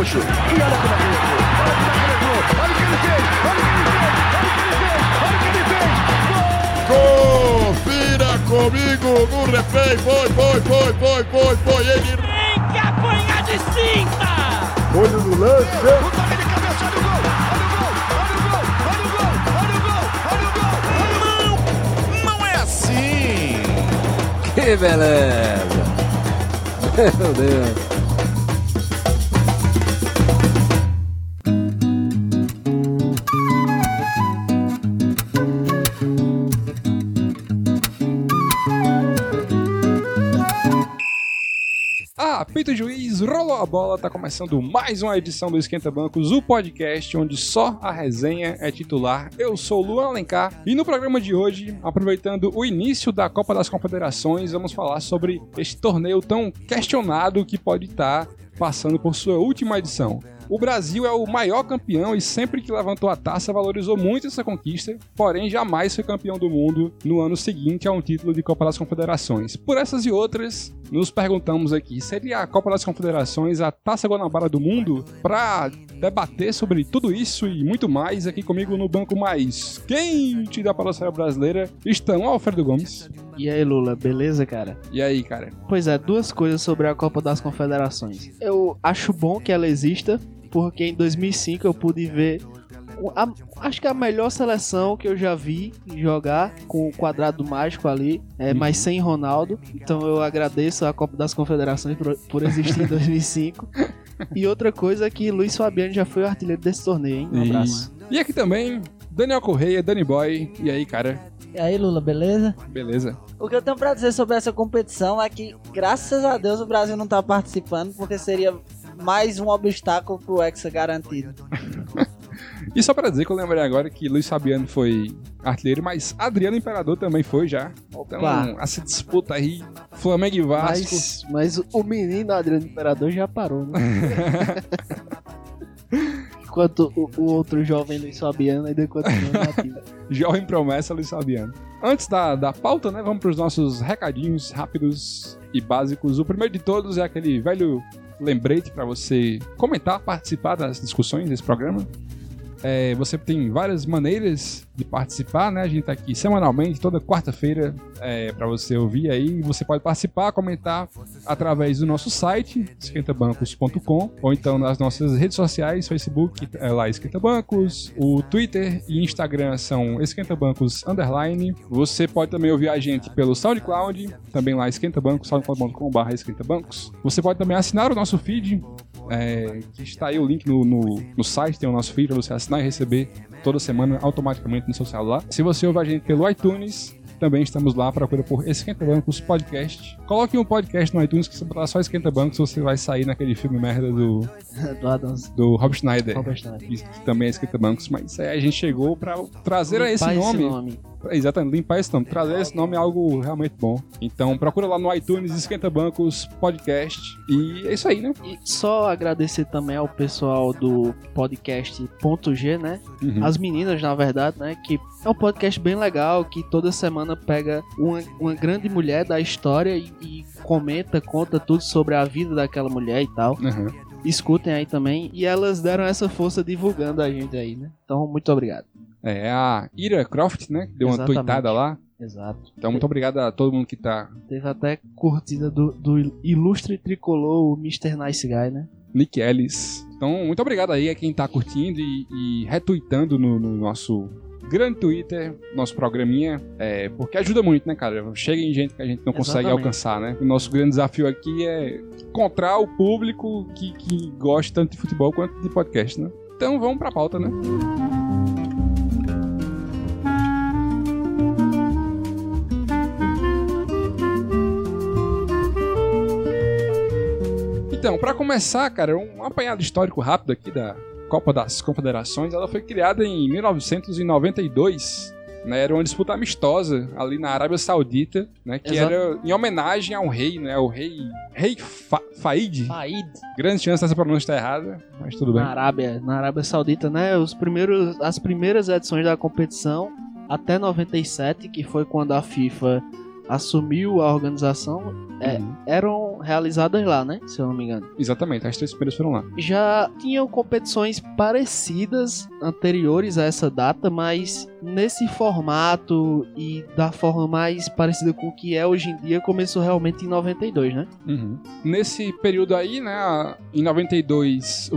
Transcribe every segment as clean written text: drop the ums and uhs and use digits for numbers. Gaúcho. E olha como ele entrou. Olha como ele entrou. Olha o que ele fez. Olha o que ele fez. Olha o que ele fez. Olha o que ele fez. Confira comigo no replay. Foi. Ele tem que apanhar de cinta. Olho no lance. Que beleza! Meu Deus! Apito o juiz, rolou a bola, tá começando mais uma edição do Esquenta Bancos, o podcast onde só a resenha é titular. Eu sou o Luan Alencar e no programa de hoje, aproveitando o início da Copa das Confederações, vamos falar sobre este torneio tão questionado que pode estar passando por sua última edição. O Brasil é o maior campeão e sempre que levantou a taça valorizou muito essa conquista, porém jamais foi campeão do mundo no ano seguinte a um título de Copa das Confederações. Por essas e outras, nos perguntamos aqui, seria a Copa das Confederações a taça Guanabara do mundo? Para debater sobre tudo isso e muito mais, aqui comigo no banco mais quente da Palestra Brasileira estão Alfredo Gomes. E aí, Lula, beleza, cara? E aí, cara? Pois é, duas coisas sobre a Copa das Confederações. Eu acho bom que ela exista, porque em 2005 eu pude ver, acho que a melhor seleção que eu já vi jogar, com o quadrado mágico ali, mas sem Ronaldo. Então eu agradeço a Copa das Confederações por existir em 2005. E outra coisa é que Luiz Fabiano já foi o artilheiro desse torneio, hein? Um abraço. E aqui também, Daniel Correia, Dani Boy. E aí, cara? E aí, Lula, beleza? Beleza. O que eu tenho pra dizer sobre essa competição é que, graças a Deus, o Brasil não tá participando, porque seria mais um obstáculo pro Hexa garantido. E só pra dizer que eu lembrei agora que Luiz Fabiano foi artilheiro, mas Adriano Imperador também foi já. Então, essa disputa aí, Flamengo e Vasco. Mas o menino Adriano Imperador já parou, né? Enquanto o outro jovem Luiz Fabiano ainda continua na ativa. Jovem promessa Luiz Fabiano. Antes da pauta, né, vamos pros nossos recadinhos rápidos e básicos. O primeiro de todos é aquele velho lembrete para você comentar, participar das discussões desse programa. Você tem várias maneiras de participar, né? A gente tá aqui semanalmente, toda quarta-feira, para você ouvir aí. Você pode participar, comentar através do nosso site, esquentabancos.com, ou então nas nossas redes sociais, Facebook, lá Esquentabancos, o Twitter e Instagram são esquentabancos_. Você pode também ouvir a gente pelo SoundCloud, também lá esquentabancos, soundcloud.com/esquentabancos. Você pode também assinar o nosso feed, que está aí o link no site, tem o nosso feed para você assinar e receber toda semana automaticamente no seu celular. Se você ouve a gente pelo iTunes, também estamos lá, procura por Esquenta Bancos Podcast. Coloque um podcast no iTunes, que se botar só Esquenta Bancos, você vai sair naquele filme merda do Rob Schneider. Que também é Esquenta Bancos, mas aí a gente chegou para trazer esse nome. Exatamente, limpar esse nome, trazer esse nome é algo realmente bom. Então procura lá no iTunes, Esquenta Bancos Podcast. E é isso aí, né? E só agradecer também ao pessoal do podcast.g, né? Uhum. As meninas, na verdade, né? Que é um podcast bem legal, que toda semana pega uma grande mulher da história e comenta, conta tudo sobre a vida daquela mulher e tal. Uhum. Escutem aí também. E elas deram essa força divulgando a gente aí, né? Então, muito obrigado. A Ira Croft, né? Que deu uma tuitada lá. Exato. Então, muito obrigado a todo mundo que tá. Teve até curtida do ilustre tricolor, o Mr. Nice Guy, né? Nick Ellis. Então, muito obrigado aí a quem tá curtindo e retuitando no nosso grande Twitter, nosso programinha, porque ajuda muito, né, cara? Chega em gente que a gente não consegue alcançar, né? O nosso grande desafio aqui é encontrar o público que gosta tanto de futebol quanto de podcast, né? Então, vamos pra pauta, né? Então, para começar, cara, um apanhado histórico rápido aqui da Copa das Confederações. Ela foi criada em 1992, né? Era uma disputa amistosa ali na Arábia Saudita, né? Que era em homenagem a um rei, né? O rei Faid. Grande chance dessa pronúncia estar errada, mas tudo bem. Na Arábia Saudita, né? As primeiras edições da competição, até 97, que foi quando a FIFA assumiu a organização, eram realizadas lá, né? Se eu não me engano. Exatamente, as três primeiras foram lá. Já tinham competições parecidas anteriores a essa data, mas nesse formato e da forma mais parecida com o que é hoje em dia, começou realmente em 92, né? Uhum. Nesse período aí, né, em 92,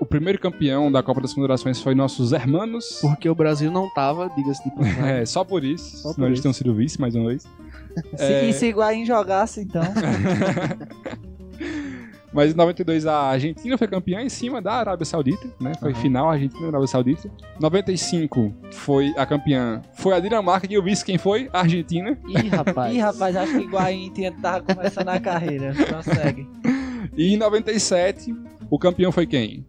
o primeiro campeão da Copa das Confederações foi nossos hermanos. Porque o Brasil não tava, diga-se de passagem. É, só por isso. Só por eles tenham sido vice mais uma vez. Se Higuaín jogasse, então... Mas em 92 a Argentina foi campeã em cima da Arábia Saudita, né? Foi final, a Argentina e a Arábia Saudita. 95 foi a campeã, foi a Dinamarca, e eu vi quem foi? A Argentina. Ih, rapaz, acho que Higuaín tava começando a carreira. Prossegue. E em 97 o campeão foi quem?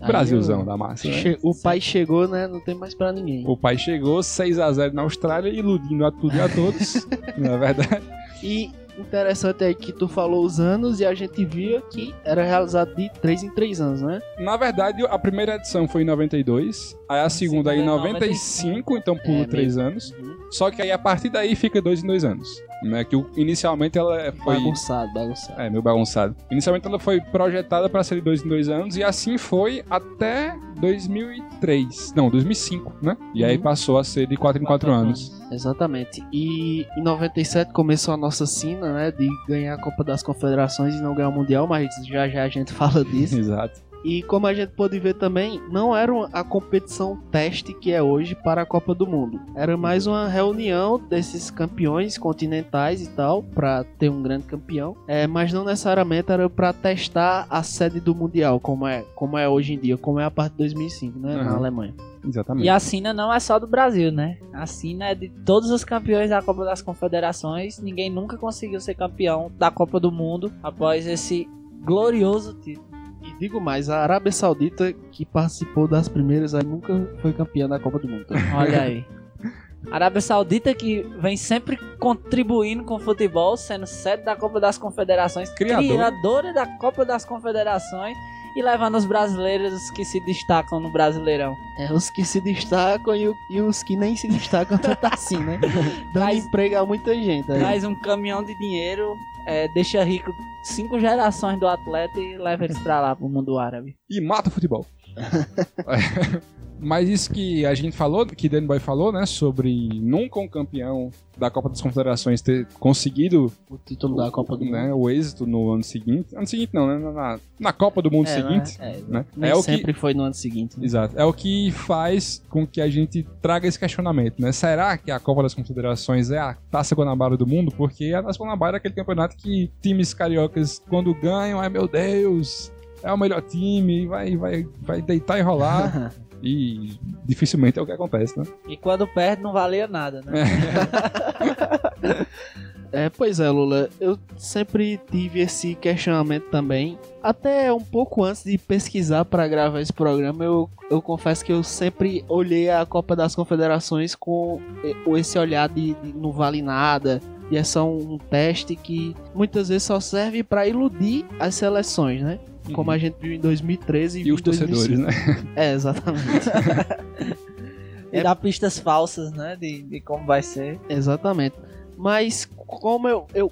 Brasilzão da massa, né? O pai chegou, né? Não tem mais pra ninguém. O pai chegou, 6-0 na Austrália, iludindo a tudo e a todos, na verdade. E... interessante é que tu falou os anos e a gente via que era realizado de 3 em 3 anos, né? Na verdade, a primeira edição foi em 92, aí a segunda em 95, então pula 3 anos. Só que aí a partir daí fica 2 em 2 anos, né? Que inicialmente ela foi... Bagunçado. É, meio bagunçado. Inicialmente ela foi projetada para ser de 2 em 2 anos e assim foi até 2005, né? E aí passou a ser de 4 em 4 anos. Exatamente. E em 97 começou a nossa sina, né, de ganhar a Copa das Confederações e não ganhar o Mundial, mas já já a gente fala disso. Exato. E como a gente pôde ver também, não era a competição teste que é hoje para a Copa do Mundo. Era mais uma reunião desses campeões continentais e tal, para ter um grande campeão. Mas não necessariamente era para testar a sede do Mundial, como é hoje em dia, como é a parte de 2005, né, na Alemanha. Exatamente. E a sina não é só do Brasil, né? A sina é de todos os campeões da Copa das Confederações. Ninguém nunca conseguiu ser campeão da Copa do Mundo após esse glorioso título. E digo mais, a Arábia Saudita, que participou das primeiras, aí nunca foi campeã da Copa do Mundo. Olha aí. A Arábia Saudita, que vem sempre contribuindo com o futebol, sendo sede da Copa das Confederações, criadora da Copa das Confederações, e levando os brasileiros, os que se destacam no Brasileirão. Os que se destacam e os que nem se destacam tanto assim, né? Dá emprego a muita gente. Aí. Traz um caminhão de dinheiro, deixa rico 5 gerações do atleta e leva eles pra lá, pro mundo árabe. E mata o futebol. Mas isso que a gente falou, que Danny Boy falou, né, sobre nunca um campeão da Copa das Confederações ter conseguido o título da Copa do Mundo, né, o êxito no ano seguinte. Ano seguinte não, né, na Copa do Mundo seguinte. Né? Nem sempre foi no ano seguinte. Né? Exato. É o que faz com que a gente traga esse questionamento, né? Será que a Copa das Confederações é a Taça Guanabara do mundo? Porque a Taça Guanabara é aquele campeonato que times cariocas, quando ganham, meu Deus, é o melhor time, vai deitar e rolar. E dificilmente é o que acontece, né? E quando perde não valia nada, né? Pois é, Lula, eu sempre tive esse questionamento também. Até um pouco antes de pesquisar para gravar esse programa, eu confesso que eu sempre olhei a Copa das Confederações com esse olhar de não vale nada. E é só um teste que muitas vezes só serve para iludir as seleções, né? Como a gente viu em 2013 e os torcedores, né? Exatamente. E dá pistas falsas, né? De como vai ser. Exatamente. Mas como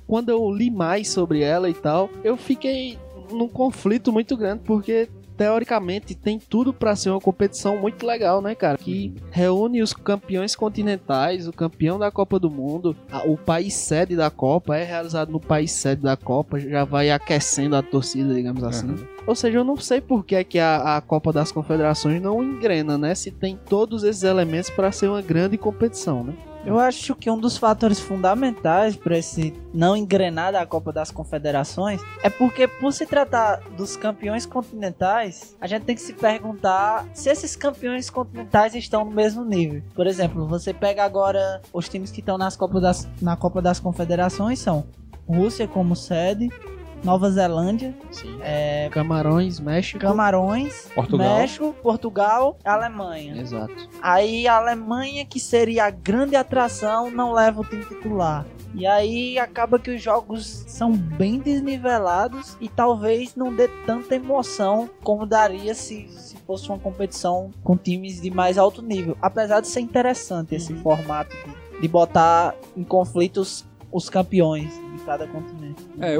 quando eu li mais sobre ela e tal, eu fiquei num conflito muito grande, porque teoricamente tem tudo pra ser uma competição muito legal, né, cara? Que reúne os campeões continentais, o campeão da Copa do Mundo, o país sede da Copa, é realizado no país sede da Copa, já vai aquecendo a torcida, digamos assim. Ou seja, eu não sei por que é que a Copa das Confederações não engrena, né? Se tem todos esses elementos pra ser uma grande competição, né? Eu acho que um dos fatores fundamentais para esse não engrenar da Copa das Confederações é porque, por se tratar dos campeões continentais, a gente tem que se perguntar se esses campeões continentais estão no mesmo nível. Por exemplo, você pega agora os times que estão na Copa das Confederações, são Rússia como sede, Nova Zelândia, Camarões, Portugal, Alemanha. Exato. Aí a Alemanha, que seria a grande atração, não leva o time titular. E aí acaba que os jogos são bem desnivelados e talvez não dê tanta emoção como daria se fosse uma competição com times de mais alto nível. Apesar de ser interessante esse formato de botar em conflitos os campeões cada continente. É,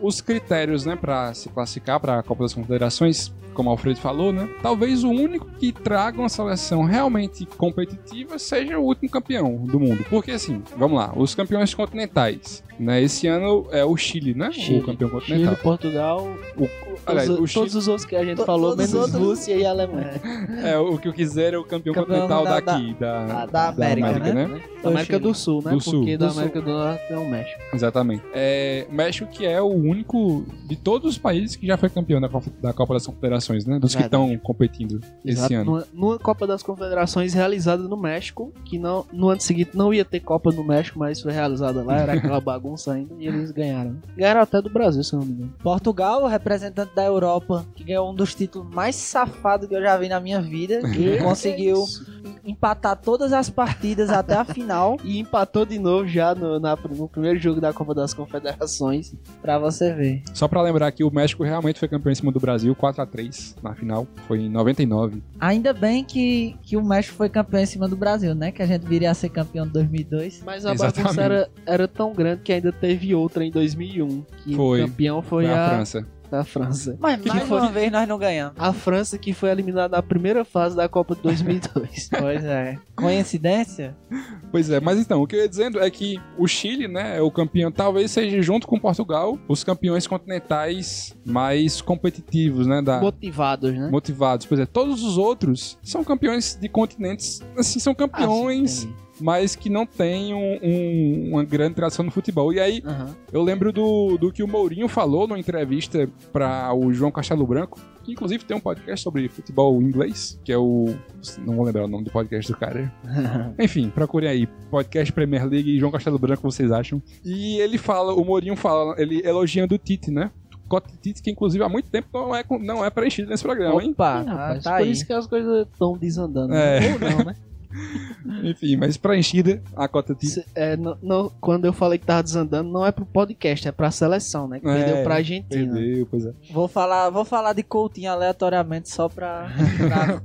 os critérios, né, para se classificar para a Copa das Confederações, como o Alfredo falou, né, talvez o único que traga uma seleção realmente competitiva seja o último campeão do mundo. Porque, assim, vamos lá, os campeões continentais, né, esse ano é o Chile, né, Chile, o campeão continental. Chile, Portugal, o Chile, todos os outros que a gente falou, menos Rússia e Alemanha. É, o que eu quiser é o campeão continental daqui, da América, né? Da América do Sul, né? Porque da América do Norte é o México. Exatamente. É, México que é o único de todos os países que já foi campeão da Copa das Confederações, né? Dos que estão competindo esse ano. Numa Copa das Confederações realizada no México, que não, no ano seguinte não ia ter Copa no México, mas foi realizada lá, era aquela bagunça ainda, e eles ganharam. Ganharam até do Brasil, se não me engano. Portugal, representante da Europa, que ganhou um dos títulos mais safados que eu já vi na minha vida, que conseguiu empatar todas as partidas até a final. E empatou de novo já no primeiro jogo da Copa das Confederações, pra você ver. Só pra lembrar que o México realmente foi campeão em cima do Brasil, 4-3 na final, foi em 99. Ainda bem que o México foi campeão em cima do Brasil, né? Que a gente viria a ser campeão em 2002. Mas a bagunça era tão grande que ainda teve outra em 2001, que o campeão foi a França. Da França. Mas mais uma vez nós não ganhamos. A França que foi eliminada na primeira fase da Copa de 2002. Pois é. Coincidência? Pois é, mas então, o que eu ia dizendo é que o Chile, né, é o campeão, talvez seja junto com Portugal, os campeões continentais mais competitivos, né? Motivados, né? Motivados, pois é. Todos os outros são campeões de continentes, assim, são campeões... mas que não tem uma grande tradição no futebol. E aí, eu lembro do que o Mourinho falou numa entrevista para o João Castelo Branco, que inclusive tem um podcast sobre futebol inglês, que é o... não vou lembrar o nome do podcast do cara. Enfim, procurem aí, podcast Premier League e João Castelo Branco, vocês acham? E ele fala, o Mourinho fala, ele elogiando o Tite, né? Tite, que inclusive há muito tempo não é preenchido nesse programa, hein? Opa, rapaz, tá por aí. Isso que as coisas estão desandando. É. Ou não, né? Enfim, mas preenchida a cota de... quando eu falei que tava desandando, não é pro podcast, é pra seleção, né? Que perdeu pra Argentina. Perdeu, pois é. Vou falar de Coutinho aleatoriamente só pra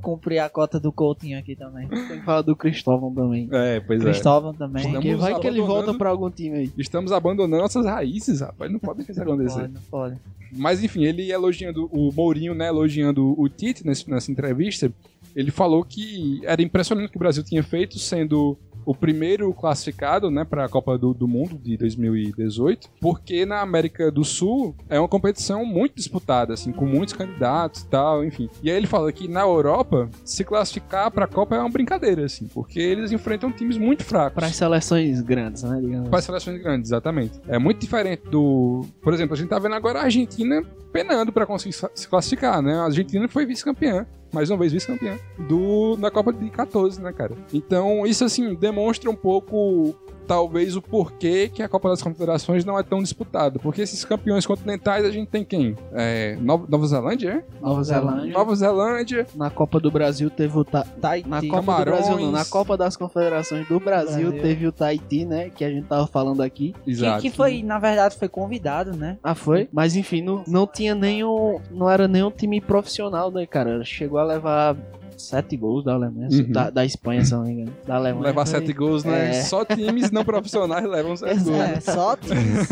cumprir a cota do Coutinho aqui também. Tem que falar do Cristóvão também. É, pois Cristóvão também. Porque vai que ele volta pra algum time aí. Estamos abandonando nossas raízes, rapaz. Não pode isso acontecer. Não pode. Mas enfim, ele elogiando o Mourinho, né? Elogiando o Tite nessa entrevista. Ele falou que era impressionante o que o Brasil tinha feito, sendo o primeiro classificado, né, para a Copa do Mundo de 2018, porque na América do Sul é uma competição muito disputada, assim, com muitos candidatos e tal, enfim. E aí ele fala que na Europa, se classificar para a Copa é uma brincadeira, assim, porque eles enfrentam times muito fracos. Para as seleções grandes, né? Para as seleções grandes, exatamente. É muito diferente do... Por exemplo, a gente tá vendo agora a Argentina penando para conseguir se classificar, né? A Argentina foi vice-campeã. Mais uma vez vice-campeã na Copa de 14, né, cara? Então, isso, assim, demonstra um pouco, talvez, o porquê que a Copa das Confederações não é tão disputada. Porque esses campeões continentais, a gente tem quem? Nova Zelândia, é? Nova Zelândia. Na Copa do Brasil teve o Taiti. Na Copa Camarões. Do Brasil, não. Na Copa das Confederações do Brasil teve o Taiti, né? Que a gente tava falando aqui. Exato. Que foi, na verdade, foi convidado, né? Ah, foi? Mas, enfim, não tinha nenhum... Não era nenhum time profissional, né, cara? Chegou a levar... 7 gols da Alemanha, da Espanha, se não me engano. Da Alemanha. Levar 7 gols, né? Só times não profissionais levam 7 gols. É, só times.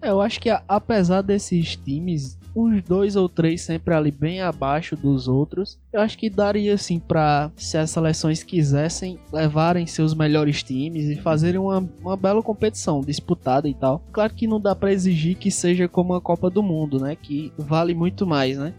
Eu acho que apesar desses times, uns 2 ou 3 sempre ali bem abaixo dos outros, eu acho que daria, assim, pra, se as seleções quisessem, levarem seus melhores times e fazerem uma bela competição disputada e tal. Claro que não dá pra exigir que seja como a Copa do Mundo, né? Que vale muito mais, né?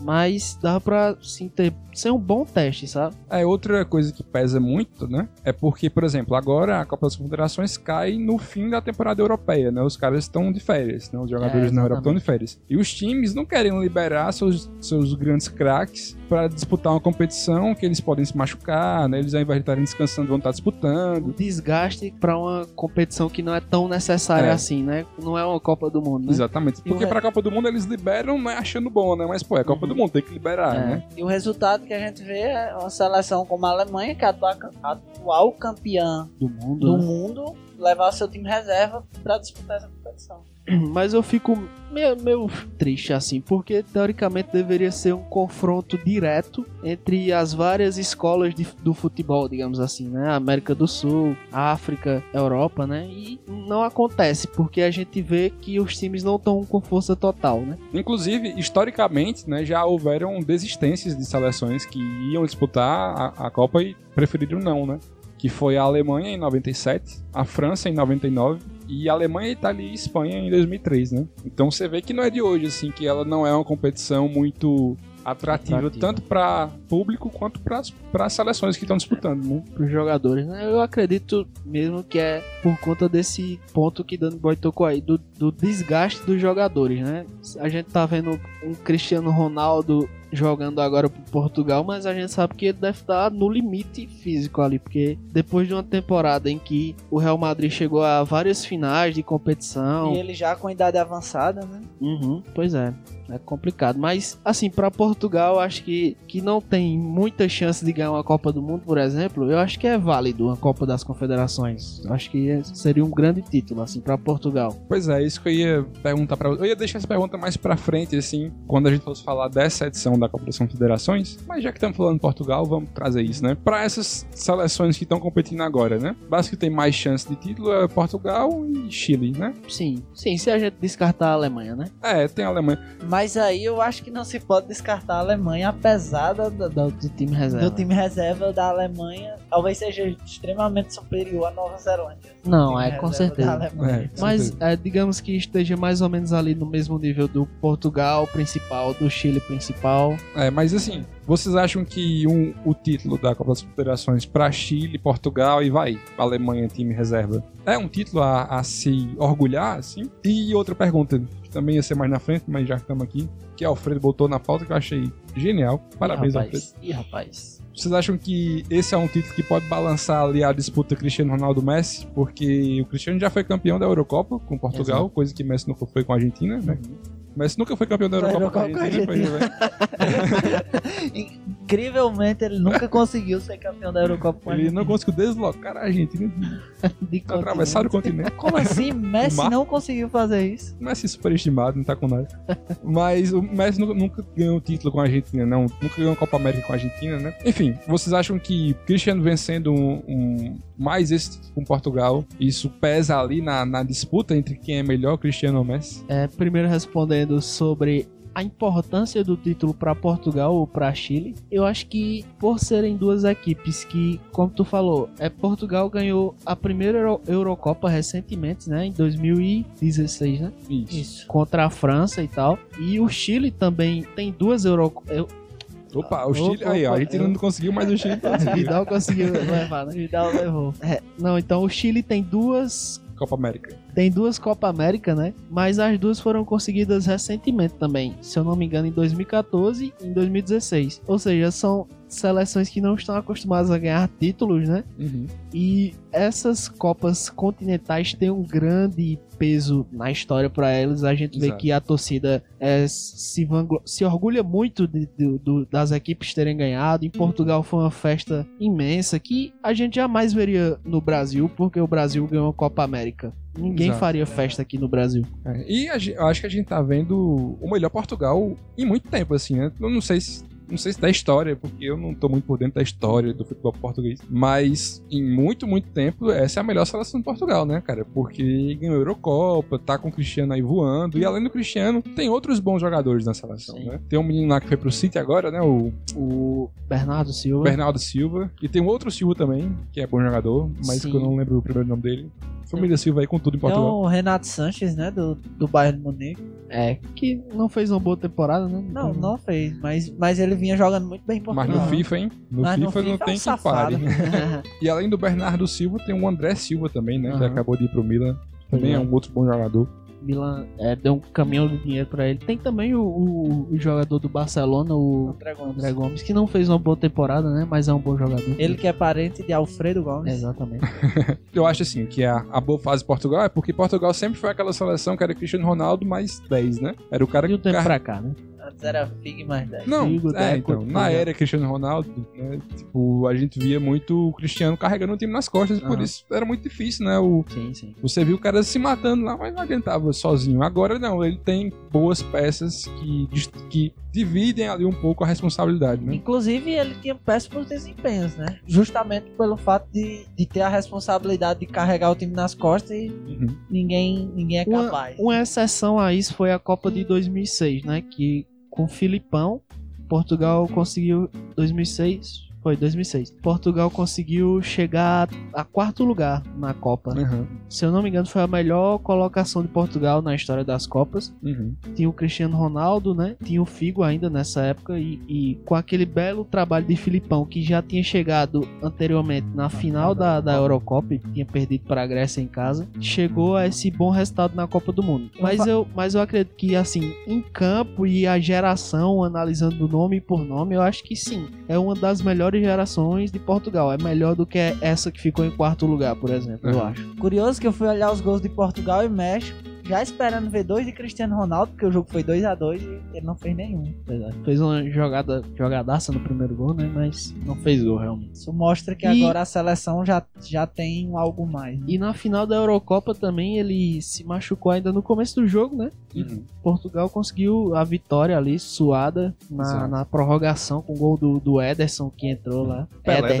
Mas dá pra, sim, ser um bom teste, sabe? Outra coisa que pesa muito, né? É porque, por exemplo, agora a Copa das Confederações cai no fim da temporada europeia, né? Os caras estão de férias, né? Os jogadores na Europa estão de férias. E os times não querem liberar seus grandes craques pra disputar uma competição que eles podem se machucar, né? Eles, ao invés de estarem descansando, vão estar disputando. Desgaste pra uma competição que não é tão necessária assim, né? Não é uma Copa do Mundo, né? Exatamente. Porque pra Copa do Mundo eles liberam, né, achando bom, né? Mas, pô, é a Copa do Mundo, tem que liberar, né? E o resultado que a gente vê é uma seleção como a Alemanha, que é a atual campeã do mundo, levar seu time reserva pra disputar essa competição. Mas eu fico meio triste assim, porque teoricamente deveria ser um confronto direto entre as várias escolas do futebol, digamos assim, né? América do Sul, África, Europa, né? E não acontece, porque a gente vê que os times não estão com força total, né? Inclusive, historicamente, né, já houveram desistências de seleções que iam disputar a Copa e preferiram não, né? Que foi a Alemanha em 97, a França em 99 e a Alemanha, Itália e Espanha em 2003, né? Então você vê que não é de hoje, assim, que ela não é uma competição muito atrativa. Tanto para público quanto para as seleções que estão disputando, né? Para os jogadores, né? Eu acredito mesmo que é por conta desse ponto que Dani Boy tocou aí, do desgaste dos jogadores, né? A gente tá vendo um Cristiano Ronaldo jogando agora pro Portugal, mas a gente sabe que ele deve estar no limite físico ali, porque depois de uma temporada em que o Real Madrid chegou a várias finais de competição... E ele já com idade avançada, né? Uhum, pois é. É complicado, mas assim, para Portugal, acho que não tem muita chance de ganhar uma Copa do Mundo, por exemplo. Eu acho que é válido uma Copa das Confederações. Eu acho que seria um grande título, assim, para Portugal. Pois é, isso que eu ia perguntar para você. Eu ia deixar essa pergunta mais para frente, assim, quando a gente fosse falar dessa edição da Copa das Confederações. Mas já que estamos falando de Portugal, vamos trazer isso, né? Para essas seleções que estão competindo agora, né? Basicamente que tem mais chance de título é Portugal e Chile, né? Sim, sim, se a gente descartar a Alemanha, né? É, tem a Alemanha. Mas aí eu acho que não se pode descartar a Alemanha, apesar do time reserva. Do time reserva da Alemanha, talvez seja extremamente superior à Nova Zelândia. Não, é com certeza. Mas digamos que esteja mais ou menos ali no mesmo nível do Portugal principal, do Chile principal. É, mas assim, vocês acham que o título da Copa das Confederações para Chile, Portugal e Alemanha, time reserva, é um título a se orgulhar, assim? E outra pergunta... Também ia ser mais na frente, mas já estamos aqui. Que Alfredo botou na pauta, que eu achei genial. Parabéns, Alfredo. Ih, rapaz. Vocês acham que esse é um título que pode balançar ali a disputa Cristiano Ronaldo-Messi? Porque o Cristiano já foi campeão da Eurocopa com Portugal, exato, coisa que Messi nunca foi com a Argentina, né? Messi nunca foi campeão da Eurocopa com a Argentina. Incrivelmente, ele nunca conseguiu ser campeão da Eurocopa com a Argentina. Ele não conseguiu deslocar a Argentina de atravessar o continente. Como assim? Messi não conseguiu fazer isso? Messi superestimado, não tá com nada. Mas o Messi nunca ganhou título com a Argentina, não. Nunca ganhou a Copa América com a Argentina, né? Enfim, vocês acham que Cristiano vencendo mais esse título com Portugal, isso pesa ali na disputa entre quem é melhor, Cristiano ou Messi? É, primeiro respondendo sobre a importância do título para Portugal ou para Chile, eu acho que por serem duas equipes que, como tu falou, Portugal ganhou a primeira Eurocopa recentemente, né, em 2016, né? Isso. Contra a França e tal. E o Chile também tem duas Opa, o Chile... Aí, ó, a gente não conseguiu, mas o Chile conseguiu. Vidal conseguiu levar, né? Vidal levou. É, não, então o Chile tem duas... Copa América. Tem duas Copa América, né? Mas as duas foram conseguidas recentemente também. Se eu não me engano, em 2014 e em 2016. Ou seja, são seleções que não estão acostumadas a ganhar títulos, né? Uhum. E essas Copas continentais têm um grande peso na história para eles. A gente vê que a torcida se orgulha muito das equipes terem ganhado. Em Portugal foi uma festa imensa que a gente jamais veria no Brasil, porque o Brasil ganhou a Copa América. Ninguém faria festa aqui no Brasil. É. E eu acho que a gente tá vendo o melhor Portugal em muito tempo, assim, né? Eu não sei se da história, porque eu não tô muito por dentro da história do futebol português, mas em muito, muito tempo essa é a melhor seleção de Portugal, né, cara? Porque ganhou a Eurocopa, tá com o Cristiano aí voando, e além do Cristiano, tem outros bons jogadores na seleção, sim, né? Tem um menino lá que foi pro City agora, né? O Bernardo Silva. E tem um outro Silva também, que é bom jogador, mas sim, que eu não lembro o primeiro nome dele. Família Silva aí com tudo em Portugal. Então, o Renato Sanches, né, do Bayern de Munique. É, que não fez uma boa temporada, né? Não fez, mas ele vinha jogando muito bem em Portugal. Mas no FIFA, hein? No FIFA não tem que pare. E além do Bernardo Silva, tem o André Silva também, né, que acabou de ir pro Milan. Também é um outro bom jogador. Milan deu um caminhão de dinheiro pra ele. Tem também o jogador do Barcelona, o André Gomes, que não fez uma boa temporada, né? Mas é um bom jogador. Ele que é parente de Alfredo Gomes. Exatamente. Eu acho assim, que a boa fase de Portugal é porque Portugal sempre foi aquela seleção que era Cristiano Ronaldo mais 10, né? Era o cara que... E o tempo pra cá, né? Antes era Figo e mais 10. Não, então, na era Cristiano Ronaldo, né, tipo, a gente via muito o Cristiano carregando o time nas costas, por isso era muito difícil, né? Sim. Você viu o cara se matando lá, mas não aguentava sozinho. Agora não, ele tem boas peças que dividem ali um pouco a responsabilidade, né? Inclusive, ele tinha péssimos desempenhos, né? Justamente pelo fato de ter a responsabilidade de carregar o time nas costas e ninguém é capaz. Uma exceção a isso foi a Copa de 2006, né? Que com o Filipão, Portugal conseguiu... 2006. Portugal conseguiu chegar a quarto lugar na Copa. Se eu não me engano, foi a melhor colocação de Portugal na história das Copas. Tinha o Cristiano Ronaldo, né? Tinha o Figo ainda nessa época e com aquele belo trabalho de Filipão, que já tinha chegado anteriormente na final da Eurocopa, tinha perdido para a Grécia em casa, chegou a esse bom resultado na Copa do Mundo. Mas eu acredito que, assim, em campo e a geração, analisando nome por nome, eu acho que sim, é uma das melhores gerações de Portugal. É melhor do que essa que ficou em quarto lugar, por exemplo, eu acho. Curioso que eu fui olhar os gols de Portugal e México, já esperando ver dois de Cristiano Ronaldo, porque o jogo foi 2-2 e ele não fez nenhum. Fez uma jogadaça no primeiro gol, né? Mas não fez gol, realmente. Isso mostra que agora a seleção já tem algo mais, né? E na final da Eurocopa também, ele se machucou ainda no começo do jogo, né? E Portugal conseguiu a vitória ali, suada, na prorrogação, com o gol do Ederson, que entrou lá. Éder,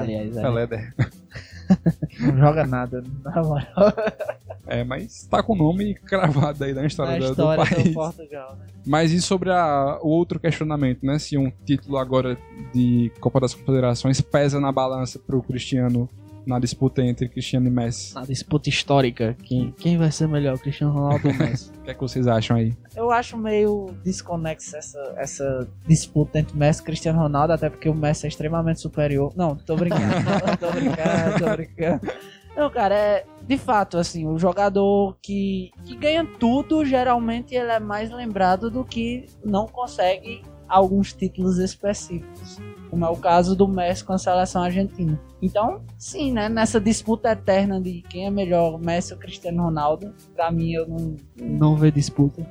aliás. Éder. Não joga nada, na moral. Mas tá com o nome cravado aí na história do país. Do Portugal, né? Mas e sobre o outro questionamento, né? Se um título agora de Copa das Confederações pesa na balança pro Cristiano na disputa entre Cristiano e Messi. Na disputa histórica, quem vai ser melhor, Cristiano Ronaldo ou Messi? O que é que vocês acham aí? Eu acho meio desconexo essa disputa entre Messi e Cristiano Ronaldo, até porque o Messi é extremamente superior. Não, tô brincando. Não, cara, de fato, assim, o jogador que ganha tudo, geralmente ele é mais lembrado do que não consegue alguns títulos específicos, como é o caso do Messi com a seleção argentina. Então, sim, né, nessa disputa eterna de quem é melhor, Messi ou Cristiano Ronaldo, pra mim eu não vejo disputa.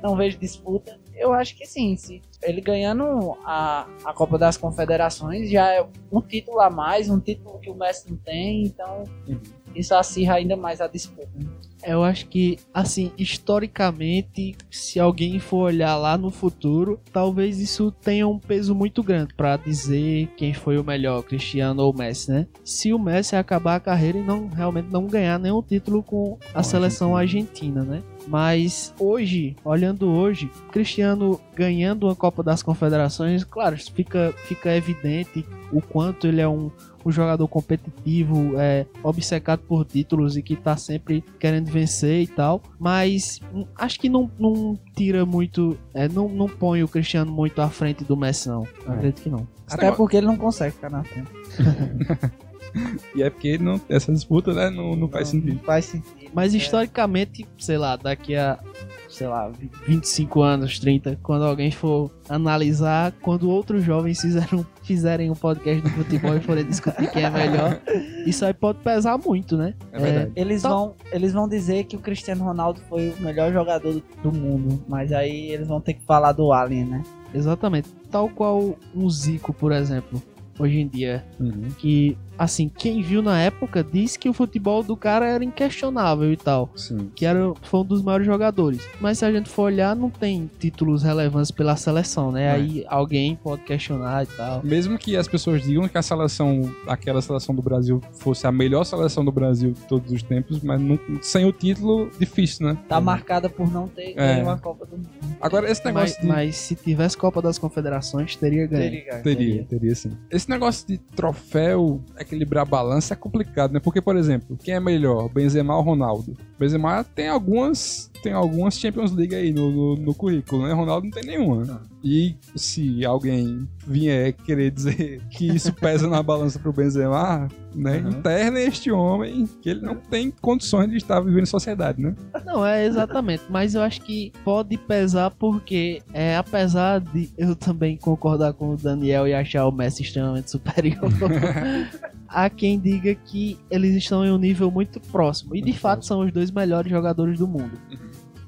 Eu acho que sim, se ele ganhando a Copa das Confederações já é um título a mais, um título que o Messi não tem, então isso acirra ainda mais a disputa, né? Eu acho que, assim, historicamente, se alguém for olhar lá no futuro, talvez isso tenha um peso muito grande pra dizer quem foi o melhor, Cristiano ou Messi, né? Se o Messi acabar a carreira e realmente não ganhar nenhum título com a seleção argentina, né? Mas hoje, olhando hoje, Cristiano ganhando a Copa das Confederações, claro, fica evidente o quanto ele é um jogador competitivo, obcecado por títulos e que tá sempre querendo vencer e tal, mas acho que não tira muito, não põe o Cristiano muito à frente do Messi, não. Acredito que não. Até porque ele não consegue ficar na frente. E é porque não, essa disputa, né, não faz sentido. Não faz sentido. Mas historicamente, sei lá, daqui a 25 anos, 30, quando alguém for analisar, quando outros jovens fizerem um podcast de futebol e forem discutir quem é melhor, isso aí pode pesar muito, né? É verdade. Eles vão dizer que o Cristiano Ronaldo foi o melhor jogador do mundo, mas aí eles vão ter que falar do Alien, né? Exatamente. Tal qual um Zico, por exemplo, hoje em dia, que, assim, quem viu na época disse que o futebol do cara era inquestionável e tal. Sim. Que foi um dos maiores jogadores. Mas se a gente for olhar, não tem títulos relevantes pela seleção, né? Aí alguém pode questionar e tal. Mesmo que as pessoas digam que aquela seleção do Brasil fosse a melhor seleção do Brasil de todos os tempos, mas não, sem o título, difícil, né? Tá marcada por não ter nenhuma Copa do Mundo. Agora, esse negócio mas se tivesse Copa das Confederações, teria ganho. Teria sim. Esse negócio de troféu, equilibrar a balança é complicado, né? Porque, por exemplo, quem é melhor, Benzema ou Ronaldo? Benzema tem algumas Champions League aí no currículo, né? Ronaldo não tem nenhuma. E se alguém vier querer dizer que isso pesa na balança pro Benzema, né? Internem este homem que ele não tem condições de estar vivendo em sociedade, né? Não, exatamente. Mas eu acho que pode pesar porque, apesar de eu também concordar com o Daniel e achar o Messi extremamente superior, há quem diga que eles estão em um nível muito próximo. E de fato são os dois melhores jogadores do mundo.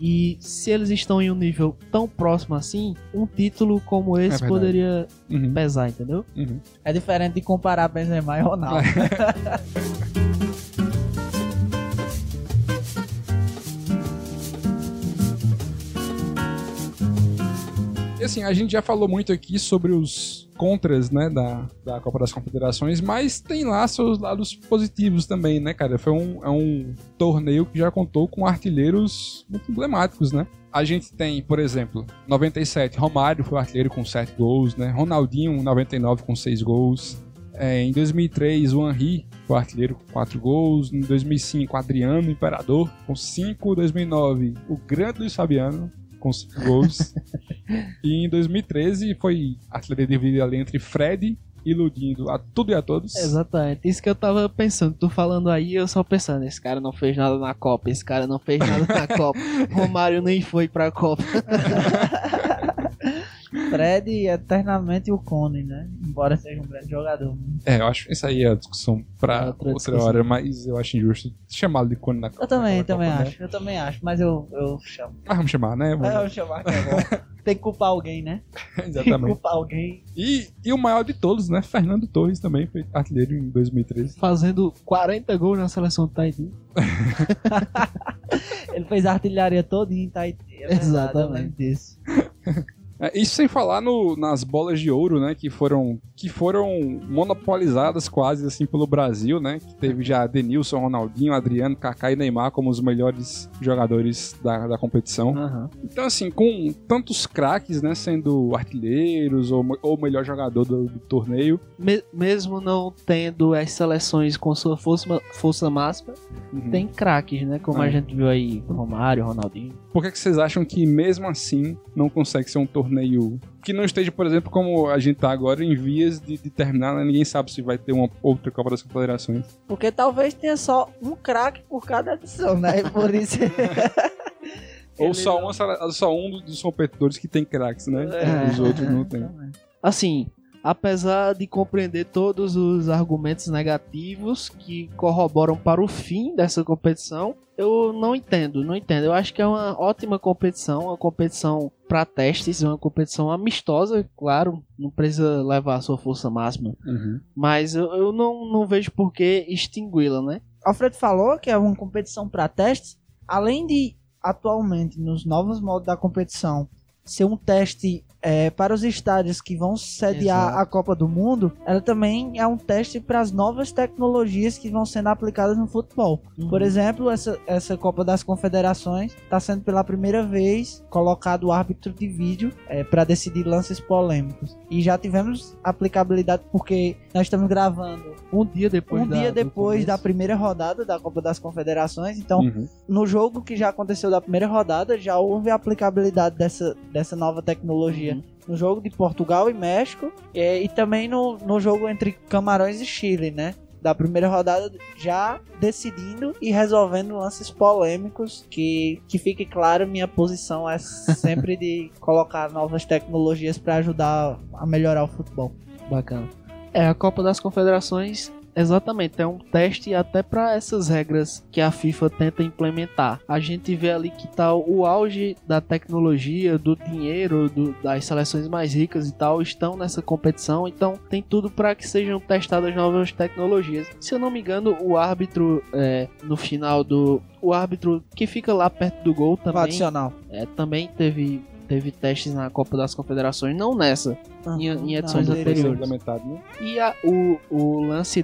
E se eles estão em um nível tão próximo assim, um título como esse poderia pesar, entendeu? Uhum. É diferente de comparar Benzema e Ronaldo. Assim, a gente já falou muito aqui sobre os contras, né, da Copa das Confederações, mas tem lá seus lados positivos também, né, cara? É um torneio que já contou com artilheiros muito emblemáticos, né? A gente tem, por exemplo, 97, Romário foi artilheiro com 7 gols, né? Ronaldinho, 99, com 6 gols. Em 2003, o Henry foi artilheiro com 4 gols. Em 2005, Adriano Imperador com 5. Em 2009, o grande Luiz Fabiano com 5 gols. E em 2013 foi artilharia dividida ali entre Fred, iludindo a tudo e a todos. Exatamente, isso que eu tava pensando, tu falando aí, eu só pensando, esse cara não fez nada na Copa, Romário nem foi pra Copa. Fred eternamente o Cone, né? Embora seja um grande jogador. Eu acho que isso aí é a discussão pra outra hora, mas eu acho injusto chamá-lo de Cone na Copa. Eu também acho, mas eu chamo. Mas vamos chamar, né? Vamos chamar, que é bom. Tem que culpar alguém, né? Exatamente. Tem que culpar alguém. E o maior de todos, né? Fernando Torres também foi artilheiro em 2013. Fazendo 40 gols na seleção do Taiti. Ele fez a artilharia toda em Taiti. Exatamente isso. Isso sem falar nas bolas de ouro, né, que foram monopolizadas quase assim pelo Brasil, né, que teve já Denilson, Ronaldinho, Adriano, Kaká e Neymar como os melhores jogadores da competição. Uhum. Então, assim, com tantos craques, né, sendo artilheiros ou melhor jogador do torneio. Mesmo não tendo as seleções com sua força máxima, tem craques, né, como a gente viu aí, Romário, Ronaldinho. Por que vocês acham que mesmo assim não consegue ser um torneio que não esteja, por exemplo, como a gente tá agora, em vias de terminar, né? Ninguém sabe se vai ter uma outra Copa das Confederações. Porque talvez tenha só um craque por cada edição, né? Por isso... Ou só um dos competidores que tem craques, né? Os outros não tem. Assim, apesar de compreender todos os argumentos negativos que corroboram para o fim dessa competição, eu não entendo. Eu acho que é uma ótima competição, uma competição para testes, uma competição amistosa, claro, não precisa levar a sua força máxima, mas eu não vejo por que extingui-la, né? Alfredo falou que é uma competição para testes, além de, atualmente, nos novos modos da competição, ser um teste para os estádios que vão sediar a Copa do Mundo, ela também é um teste para as novas tecnologias que vão sendo aplicadas no futebol. Por exemplo, essa Copa das Confederações está sendo pela primeira vez colocado o árbitro de vídeo para decidir lances polêmicos. E já tivemos aplicabilidade porque nós estamos gravando um dia depois da primeira rodada da Copa das Confederações. Então, no jogo que já aconteceu da primeira rodada, já houve a aplicabilidade dessa nova tecnologia no jogo de Portugal e México e também no jogo entre Camarões e Chile, né? Da primeira rodada, já decidindo e resolvendo lances polêmicos, que fique claro, minha posição é sempre de colocar novas tecnologias para ajudar a melhorar o futebol. Bacana. A Copa das Confederações... Exatamente, é um teste até para essas regras que a FIFA tenta implementar. A gente vê ali que tá o auge da tecnologia, do dinheiro, das seleções mais ricas e tal, estão nessa competição, então tem tudo para que sejam testadas novas tecnologias. Se eu não me engano, o árbitro o árbitro que fica lá perto do gol também... Tradicional. Também teve testes na Copa das Confederações, não nessa, em edições anteriores. Né? E o lance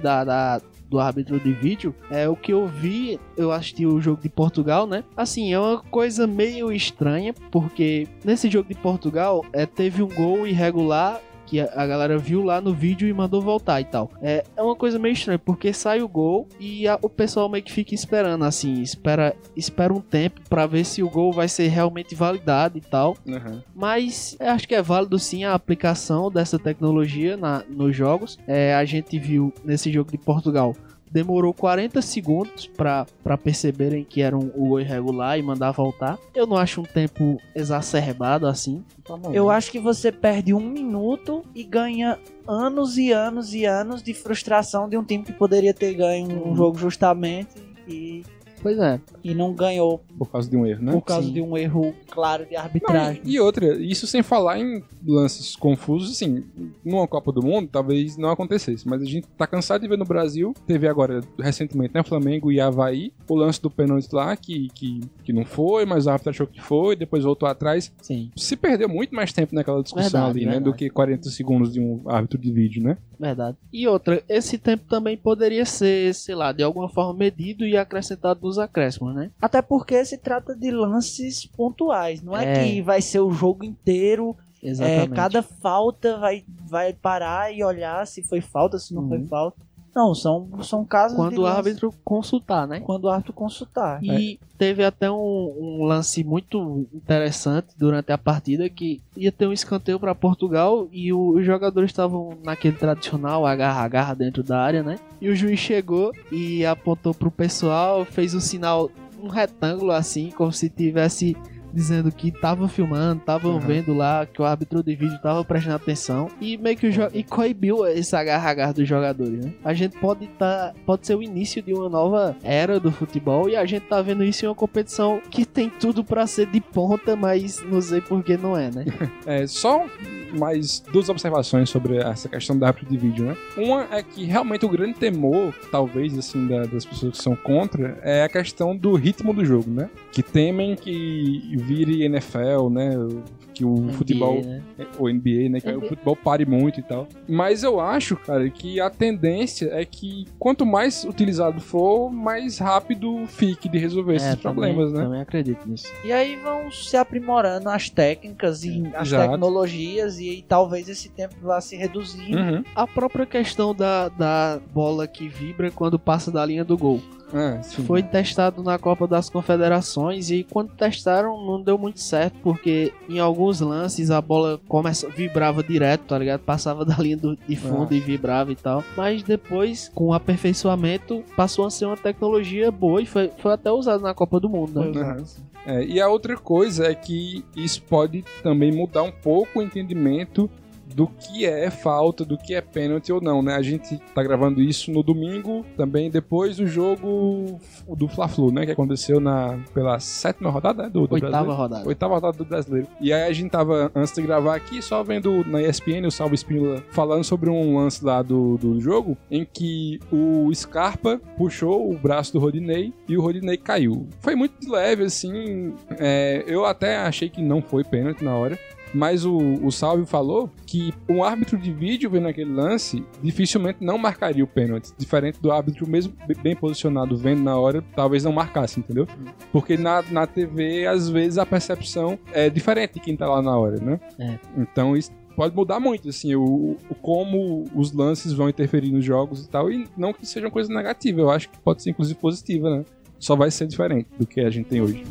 do árbitro de vídeo, o que eu vi, eu assisti o jogo de Portugal, né? Assim, é uma coisa meio estranha, porque nesse jogo de Portugal, teve um gol irregular, que a galera viu lá no vídeo e mandou voltar e tal. É uma coisa meio estranha, porque sai o gol e o pessoal meio que fica esperando, assim, espera um tempo pra ver se o gol vai ser realmente validado e tal. Mas acho que é válido sim a aplicação dessa tecnologia nos jogos. A gente viu nesse jogo de Portugal, demorou 40 segundos pra perceberem que era o gol irregular e mandar voltar. Eu não acho um tempo exacerbado assim. Eu acho que você perde 1 minuto e ganha anos e anos e anos de frustração de um time que poderia ter ganho um jogo justamente. E Pois é. E não ganhou. Por causa de um erro, né? Por causa de um erro claro de arbitragem. Não, e outra, isso sem falar em lances confusos, assim, numa Copa do Mundo talvez não acontecesse, mas a gente tá cansado de ver no Brasil, teve agora recentemente, né, Flamengo e Avaí, o lance do pênalti lá, que não foi, mas o árbitro achou que foi, depois voltou atrás. Sim. Se perdeu muito mais tempo naquela discussão, verdade, ali, né, verdade, do que 40 segundos de um árbitro de vídeo, né? Verdade. E outra, esse tempo também poderia ser, sei lá, de alguma forma medido e acrescentado nos acréscimos, né? Até porque se trata de lances pontuais, não é que vai ser o jogo inteiro. Exatamente. Cada falta vai parar e olhar se foi falta, se não foi falta. Não, são casos quando o árbitro consultar, né? Quando o árbitro consultar. E teve até um lance muito interessante durante a partida, que ia ter um escanteio para Portugal e os jogadores estavam naquele tradicional agarra-agarra dentro da área, né? E o juiz chegou e apontou pro pessoal, fez um sinal, um retângulo assim, como se tivesse dizendo que estavam filmando, estavam vendo lá, que o árbitro de vídeo estava prestando atenção, e meio que e coibiu esse agarra-agarra dos jogadores, né? A gente pode ser o início de uma nova era do futebol, e a gente tá vendo isso em uma competição que tem tudo pra ser de ponta, mas não sei por que não é, né? Só mais duas observações sobre essa questão do árbitro de vídeo, né? Uma é que realmente o grande temor, talvez, assim, das pessoas que são contra, é a questão do ritmo do jogo, né? Que temem que vire NFL, né? Que o NBA, futebol... Né? Ou NBA, né? Que NBA. O futebol pare muito e tal. Mas eu acho, cara, que a tendência é que quanto mais utilizado for, mais rápido fique de resolver esses problemas, né? Também acredito nisso. E aí vão se aprimorando as técnicas e as tecnologias e talvez esse tempo vá se reduzindo. A própria questão da bola que vibra quando passa da linha do gol. Foi testado na Copa das Confederações e quando testaram não deu muito certo, porque em alguns lances a bola vibrava direto, tá ligado? Passava da linha de fundo e vibrava e tal, mas depois, com o aperfeiçoamento, passou a ser uma tecnologia boa e foi até usado na Copa do Mundo, né? E a outra coisa é que isso pode também mudar um pouco o entendimento do que é falta, do que é pênalti ou não, né? A gente tá gravando isso no domingo, também depois do jogo do Fla-Flu, né? Que aconteceu pela sétima rodada, né? Oitava rodada do Brasileiro. E aí a gente tava, antes de gravar aqui, só vendo na ESPN, o Salvo Espíndola, falando sobre um lance lá do jogo, em que o Scarpa puxou o braço do Rodinei e o Rodinei caiu. Foi muito leve, assim, eu até achei que não foi pênalti na hora, mas o Salve falou que um árbitro de vídeo vendo aquele lance dificilmente não marcaria o pênalti, diferente do árbitro mesmo bem posicionado vendo na hora, talvez não marcasse, entendeu? Porque na TV, às vezes, a percepção é diferente de quem tá lá na hora, né? Então isso pode mudar muito, assim, como os lances vão interferir nos jogos e tal, e não que seja uma coisa negativa, eu acho que pode ser inclusive positiva, né? Só vai ser diferente do que a gente tem hoje.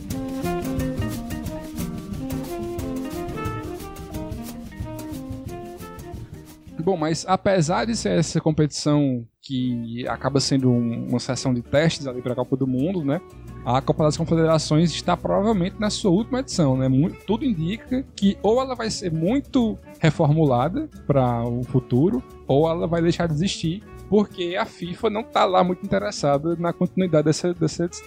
Bom, mas apesar de ser essa competição que acaba sendo uma sessão de testes ali para a Copa do Mundo, né? A Copa das Confederações está provavelmente na sua última edição, né? Tudo indica que ou ela vai ser muito reformulada para o futuro, ou ela vai deixar de existir, porque a FIFA não está lá muito interessada na continuidade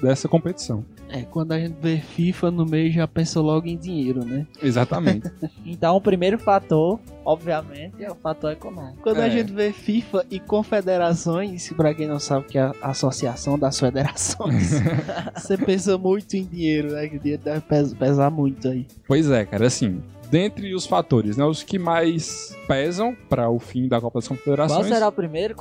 dessa competição. Quando a gente vê FIFA no meio, já pensa logo em dinheiro, né? Exatamente. Então, o primeiro fator, obviamente, é o fator econômico. Quando a gente vê FIFA e confederações, pra quem não sabe o que é a associação das federações, você pensa muito em dinheiro, né? Que o dinheiro deve pesar muito aí. Pois é, cara, assim... Dentre os fatores, né? Os que mais pesam para o fim da Copa das Confederações. Qual será o primeiro?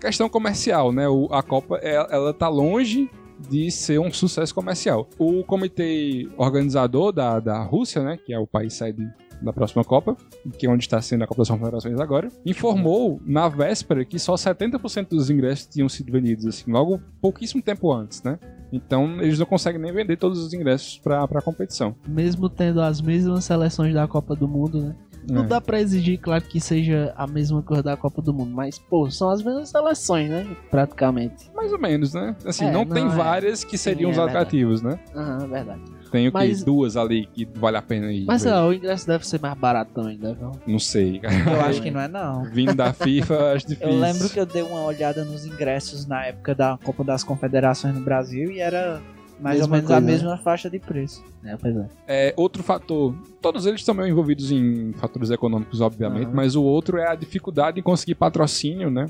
Questão comercial, né? A Copa, ela tá longe de ser um sucesso comercial. O comitê organizador da Rússia, né? Que é o país sede da próxima Copa, que é onde está sendo a Copa das Confederações agora, informou na véspera que só 70% dos ingressos tinham sido vendidos, assim, logo pouquíssimo tempo antes, né? Então, eles não conseguem nem vender todos os ingressos para a competição. Mesmo tendo as mesmas seleções da Copa do Mundo, né? Não dá pra exigir, claro, que seja a mesma coisa da Copa do Mundo, mas, pô, são as mesmas seleções, né? Praticamente. Mais ou menos, né? Assim, não tem várias que seriam os atrativos, né? Aham, verdade. tem o que? Mas... duas ali que vale a pena ir. Mas ó, o ingresso deve ser mais barato também, deve não? Não sei. Eu acho que não é não. Vindo da FIFA, acho difícil. Eu lembro que eu dei uma olhada nos ingressos na época da Copa das Confederações no Brasil e era... mais ou menos a mesma faixa de preço. É, pois é. É, outro fator, todos eles estão meio envolvidos em fatores econômicos, obviamente, mas o outro é a dificuldade em conseguir patrocínio, né?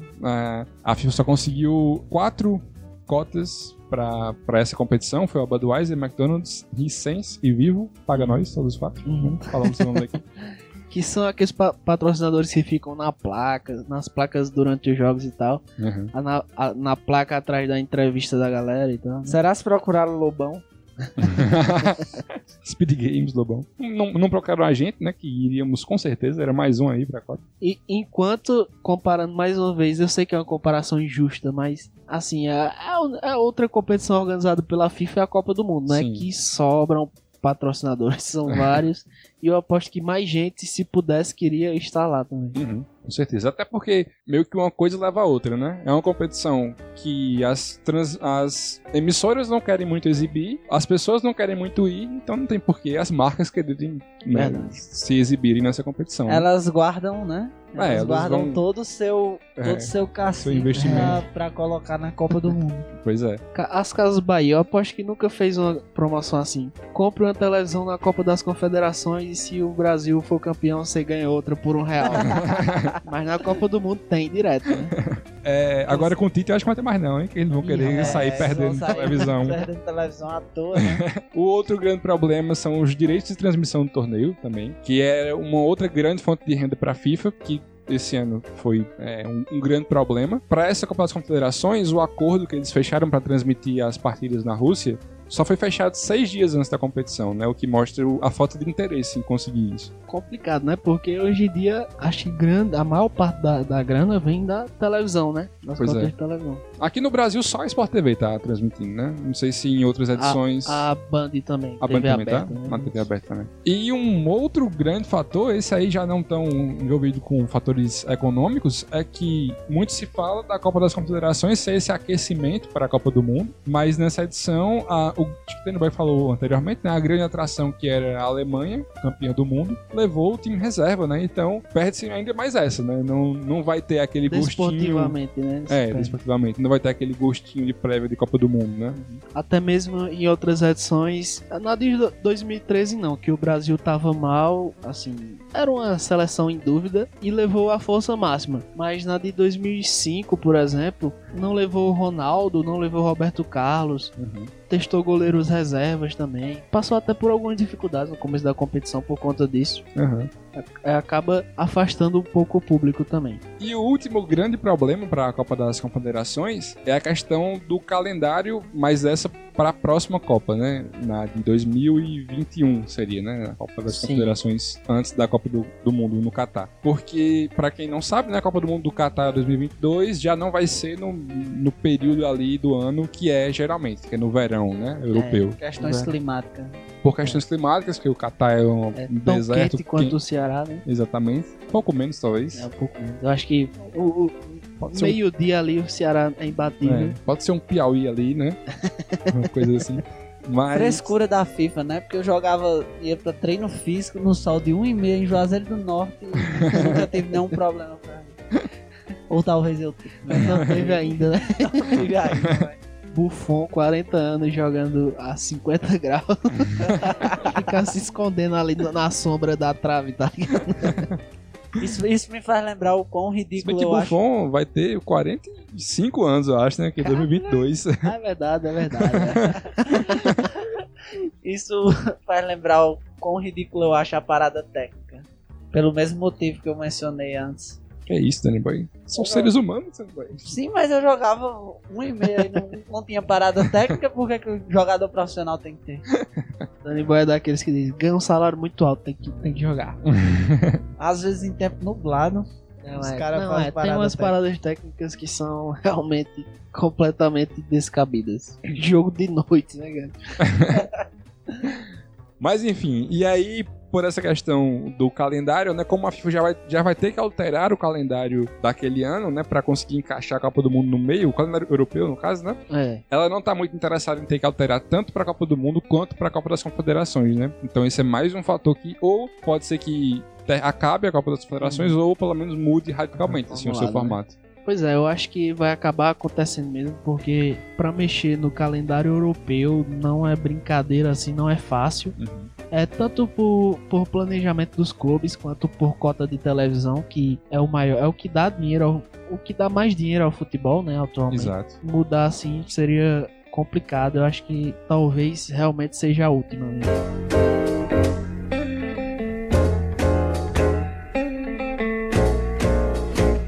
A FIFA só conseguiu 4 cotas para essa competição, foi a Budweiser, McDonald's, Hisense e Vivo, paga nós, todos os 4. Falamos o nome daqui. Que são aqueles patrocinadores que ficam na placa, nas placas durante os jogos e tal. Uhum. Na placa atrás da entrevista da galera e tal. Será se procuraram o Lobão? Speed Games, Lobão. Não procuraram a gente, né? Que iríamos com certeza, era mais um aí pra Copa. E enquanto, comparando mais uma vez, eu sei que é uma comparação injusta, mas assim, a outra competição organizada pela FIFA é a Copa do Mundo, né? Sim. Que sobram patrocinadores, são vários, e eu aposto que mais gente, se pudesse, queria estar lá também. Uhum, com certeza, até porque meio que uma coisa leva a outra, né? É uma competição que as emissoras não querem muito exibir, as pessoas não querem muito ir, então não tem porquê as marcas quererem, né, se exibirem nessa competição. Elas guardam, né? Elas guardam todo o seu cacique pra colocar na Copa do Mundo. Pois é. As Casas Bahia, eu aposto que nunca fez uma promoção assim. Compre uma televisão na Copa das Confederações e se o Brasil for campeão, você ganha outra por R$1. Mas na Copa do Mundo tem direto, né? Agora com o Tite eu acho que não tem mais não, hein? Que eles não vão querer sair perdendo televisão. Perdendo televisão à toa, né? O outro grande problema são os direitos de transmissão do torneio também, que é uma outra grande fonte de renda para a FIFA, que esse ano foi um grande problema. Para essa Copa das Confederações, o acordo que eles fecharam para transmitir as partidas na Rússia só foi fechado 6 dias antes da competição, né? O que mostra a falta de interesse em conseguir isso. Complicado, né? Porque hoje em dia, acho que a maior parte da grana vem da televisão, né? Das pois é. De televisão. Aqui no Brasil, só a Sport TV tá transmitindo, né? Não sei se em outras edições... A Band também. A Band também tá? Né? A TV aberta também. E um outro grande fator, esse aí já não tão envolvido com fatores econômicos, é que muito se fala da Copa das Confederações ser esse aquecimento para a Copa do Mundo, mas nessa edição, o que o falou anteriormente, né? A grande atração que era a Alemanha, campeã do mundo, levou o time reserva, né? Então perde-se ainda mais essa, né? Não vai ter aquele gostinho... Desportivamente, né? Desportivamente. Não vai ter aquele gostinho de prévia de Copa do Mundo, né? Até mesmo em outras edições, na de 2013 não, que o Brasil tava mal, assim... Era uma seleção em dúvida e levou a força máxima. Mas na de 2005, por exemplo, não levou o Ronaldo, não levou o Roberto Carlos... Uhum. Testou goleiros reservas também. Passou até por algumas dificuldades no começo da competição por conta disso. Uhum. Acaba afastando um pouco o público também. E o último grande problema para a Copa das Confederações é a questão do calendário, mas essa para a próxima Copa, né? Na de 2021 seria, né? A Copa das Confederações antes da Copa do Mundo no Catar. Porque, para quem não sabe, né? A Copa do Mundo do Catar 2022 já não vai ser no período ali do ano que é geralmente, que é no verão. Né, europeu. Questões climáticas. Por questões climáticas, porque o Catar é um deserto. Tão quente quanto o Ceará, né? Exatamente. Pouco menos, talvez. É, um pouco menos. Eu acho que meio-dia ali o Ceará é imbatível. Pode ser um Piauí ali, né? Uma coisa assim. Mas... frescura da FIFA, né? Porque eu ia pra treino físico no sol de 1:30 em Juazeiro do Norte e nunca teve nenhum problema pra mim. Ou talvez eu tenha. Mas não teve ainda, né? Não teve ainda, mas... Buffon, 40 anos, jogando a 50 graus. Ficar se escondendo ali na sombra da trave, tá ligado? Isso me faz lembrar o quão ridículo eu acho. O Buffon vai ter 45 anos, eu acho, né? Que é 2022. É verdade, é verdade. Isso faz lembrar o quão ridículo eu acho a parada técnica. Pelo mesmo motivo que eu mencionei antes. Que é isso, Danny Boy? São seres humanos, Danny Boy. Sim, mas eu jogava 1:30 e não tinha parada técnica, porque que o jogador profissional tem que ter? Danny Boy é daqueles que diz, ganha um salário muito alto, tem que jogar. Às vezes em tempo nublado, os caras fazem parada. Tem umas paradas técnicas que são realmente completamente descabidas. Jogo de noite, né, cara? Mas enfim, e aí por essa questão do calendário, né, como a FIFA já vai ter que alterar o calendário daquele ano, né, pra conseguir encaixar a Copa do Mundo no meio, o calendário europeu no caso, né, ela não tá muito interessada em ter que alterar tanto pra Copa do Mundo quanto pra Copa das Confederações, né, então esse é mais um fator que ou pode ser que acabe a Copa das Confederações ou pelo menos mude radicalmente, assim, o seu formato. Pois é, eu acho que vai acabar acontecendo mesmo, porque pra mexer no calendário europeu não é brincadeira, assim, não é fácil. É tanto por planejamento dos clubes, quanto por cota de televisão, que é o maior, é o que dá dinheiro, o que dá mais dinheiro ao futebol, né, atualmente. Exato. Mudar assim seria complicado, eu acho que talvez realmente seja a última.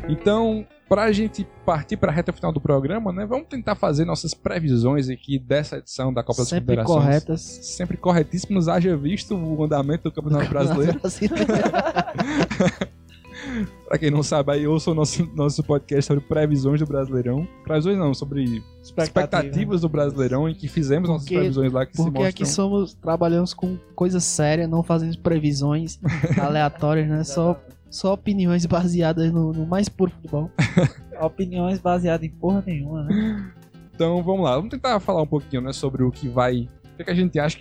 Então, pra gente partir pra reta final do programa, né? Vamos tentar fazer nossas previsões aqui dessa edição da Copa das Confederações. Sempre corretas. Sempre corretíssimas, haja visto o andamento do Campeonato Brasileiro. Pra quem não sabe, aí ouça o nosso podcast sobre previsões do Brasileirão. Previsões não, sobre expectativas do Brasileirão, em que fizemos nossas previsões lá, que se mostram. Porque aqui trabalhamos com coisa séria, não fazemos previsões aleatórias, né? Só opiniões baseadas no mais puro futebol. Opiniões baseadas em porra nenhuma, né? Então vamos lá, vamos tentar falar um pouquinho, né, sobre o que vai... O que a gente acha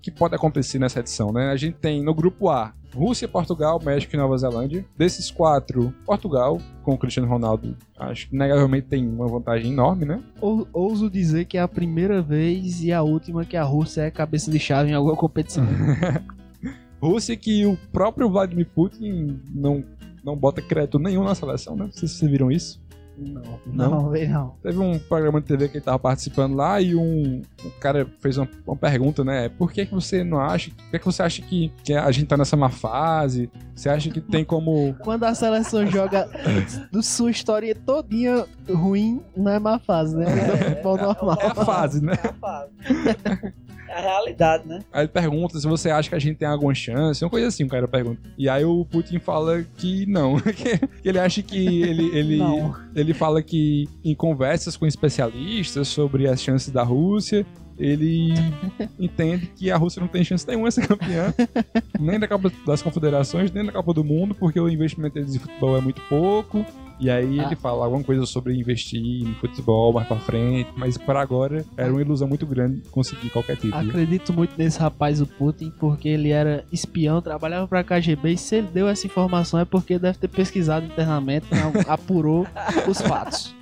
que pode acontecer nessa edição, né? A gente tem no grupo A, Rússia, Portugal, México e Nova Zelândia. Desses quatro, Portugal, com o Cristiano Ronaldo, acho que inegavelmente tem uma vantagem enorme, né? Ouso dizer que é a primeira vez e a última que a Rússia é cabeça de chave em alguma competição. Rússia que o próprio Vladimir Putin não bota crédito nenhum na seleção, né? Não sei se vocês viram isso. Não. Teve um programa de TV que ele tava participando lá e um cara fez uma pergunta, né? Por que você não acha? Por que você acha que a gente tá nessa má fase? Você acha que tem como... Quando a seleção joga sua história todinha ruim, não é má fase, né? É normal. É a fase, né? É a fase. A realidade, né? Aí ele pergunta se você acha que a gente tem alguma chance, uma coisa assim, o cara pergunta. E aí o Putin fala que não. Que ele acha que ele fala que em conversas com especialistas sobre as chances da Rússia, ele entende que a Rússia não tem chance nenhuma de ser campeã, nem da Copa das Confederações, nem da Copa do Mundo, porque o investimento deles em futebol é muito pouco. E aí ele fala alguma coisa sobre investir no futebol mais pra frente, mas para agora era uma ilusão muito grande conseguir qualquer título. Acredito muito nesse rapaz, o Putin, porque ele era espião, trabalhava pra KGB, e se ele deu essa informação é porque deve ter pesquisado internamente, apurou os fatos.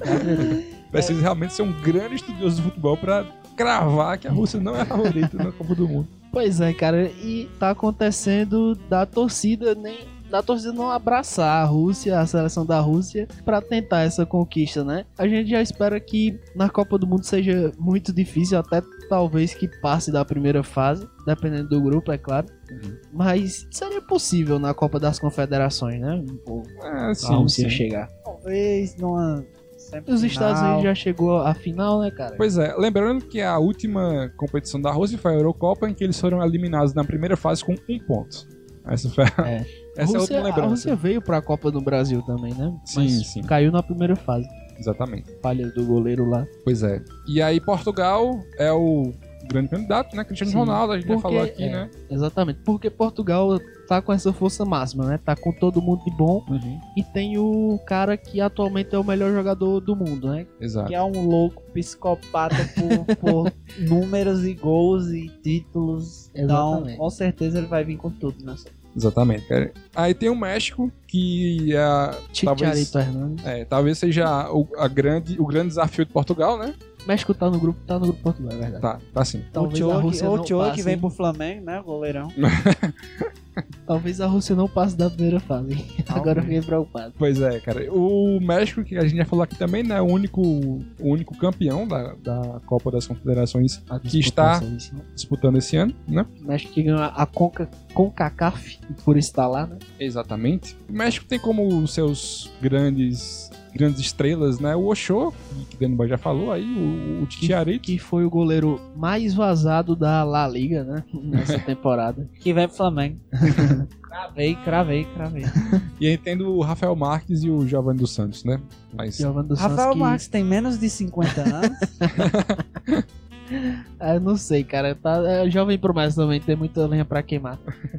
Precisa realmente ser um grande estudioso de futebol pra cravar que a Rússia não é favorita na Copa do Mundo. Pois é, cara, e tá acontecendo da torcida não abraçar a Rússia, a seleção da Rússia, pra tentar essa conquista, né? A gente já espera que na Copa do Mundo seja muito difícil, até talvez que passe da primeira fase, dependendo do grupo, é claro. Mas seria possível na Copa das Confederações, né? A Rússia chegar. Talvez numa... Os Estados Unidos já chegou à final, né, cara? Pois é, lembrando que a última competição da Rússia foi a Eurocopa, em que eles foram eliminados na primeira fase com 1 ponto. Essa foi essa Rússia, é outra lembrança. A Rússia veio pra Copa do Brasil também, né? Sim. Caiu na primeira fase. Exatamente. Falha do goleiro lá. Pois é. E aí Portugal é o grande candidato, né? Cristiano Ronaldo, a gente já falou aqui, né? Exatamente. Porque Portugal tá com essa força máxima, né? Tá com todo mundo de bom. E tem o cara que atualmente é o melhor jogador do mundo, né? Exato. Que é um louco psicopata por números e gols e títulos. Exatamente. Então, com certeza ele vai vir com tudo, né? Exatamente, cara. Aí tem o México, que talvez seja o grande desafio de Portugal, né? México tá no grupo Portugal, é verdade. Tá sim. Talvez a Rússia não passe. Que vem pro Flamengo, né, goleirão. Talvez a Rússia não passe da primeira fase. Agora eu fiquei preocupado. Pois é, cara. O México, que a gente já falou aqui também, né, o único campeão da Copa das Confederações que está disputando esse ano, né? O México que ganhou a CONCACAF por estar lá, né? Exatamente. O México tem como seus grandes estrelas, né? O Ochoa, que o Denilson já falou aí, o Chicharito. Que foi o goleiro mais vazado da La Liga, né? Nessa temporada. Que vai pro Flamengo. Cravei. E aí tem o Rafael Marques e o Giovanni dos Santos, né? Mas... Rafael Marques tem menos de 50 anos. Eu não sei, cara. Tá, jovem promessa também, tem muita lenha pra queimar.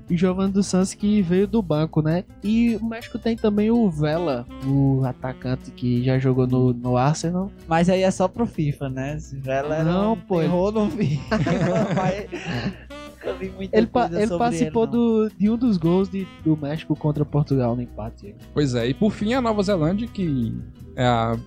E Giovanni dos Santos, que veio do banco, né? E o México tem também o Vela, o atacante que já jogou no Arsenal. Mas aí é só pro FIFA, né? Esse Vela não, pô. Errou no FIFA. Ele participou de um dos gols do México contra Portugal no empate. Pois é, e por fim a Nova Zelândia, que é a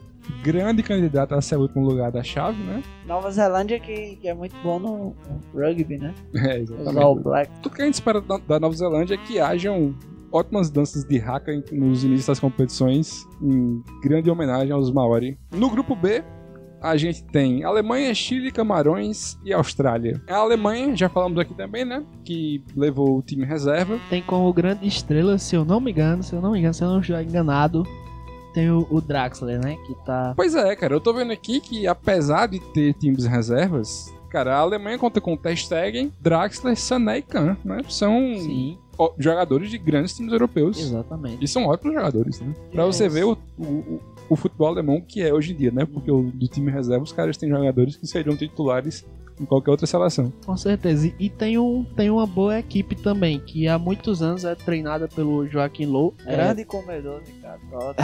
grande candidata a ser o último lugar da chave, né? Nova Zelândia que é muito bom no rugby, né? É, exatamente. All Black. Tudo que a gente espera da Nova Zelândia é que hajam ótimas danças de haka nos inícios das competições, em grande homenagem aos Maori. No grupo B, a gente tem Alemanha, Chile, Camarões e Austrália. A Alemanha, já falamos aqui também, né? Que levou o time reserva. Tem como grande estrela, se eu não me engano, tem o Draxler, né? Que tá... Pois é, cara. Eu tô vendo aqui que, apesar de ter times reservas, cara, a Alemanha conta com Ter Stegen, Draxler, Sané e Kahn, né? São... Sim. Jogadores de grandes times europeus. Exatamente. E são ótimos jogadores, né? Pra você ver o futebol alemão que é hoje em dia, né? Porque do time reserva os caras têm jogadores que seriam titulares em qualquer outra seleção. Com certeza. E tem uma boa equipe também, que há muitos anos é treinada pelo Joaquim Low. Grande comedor de católica.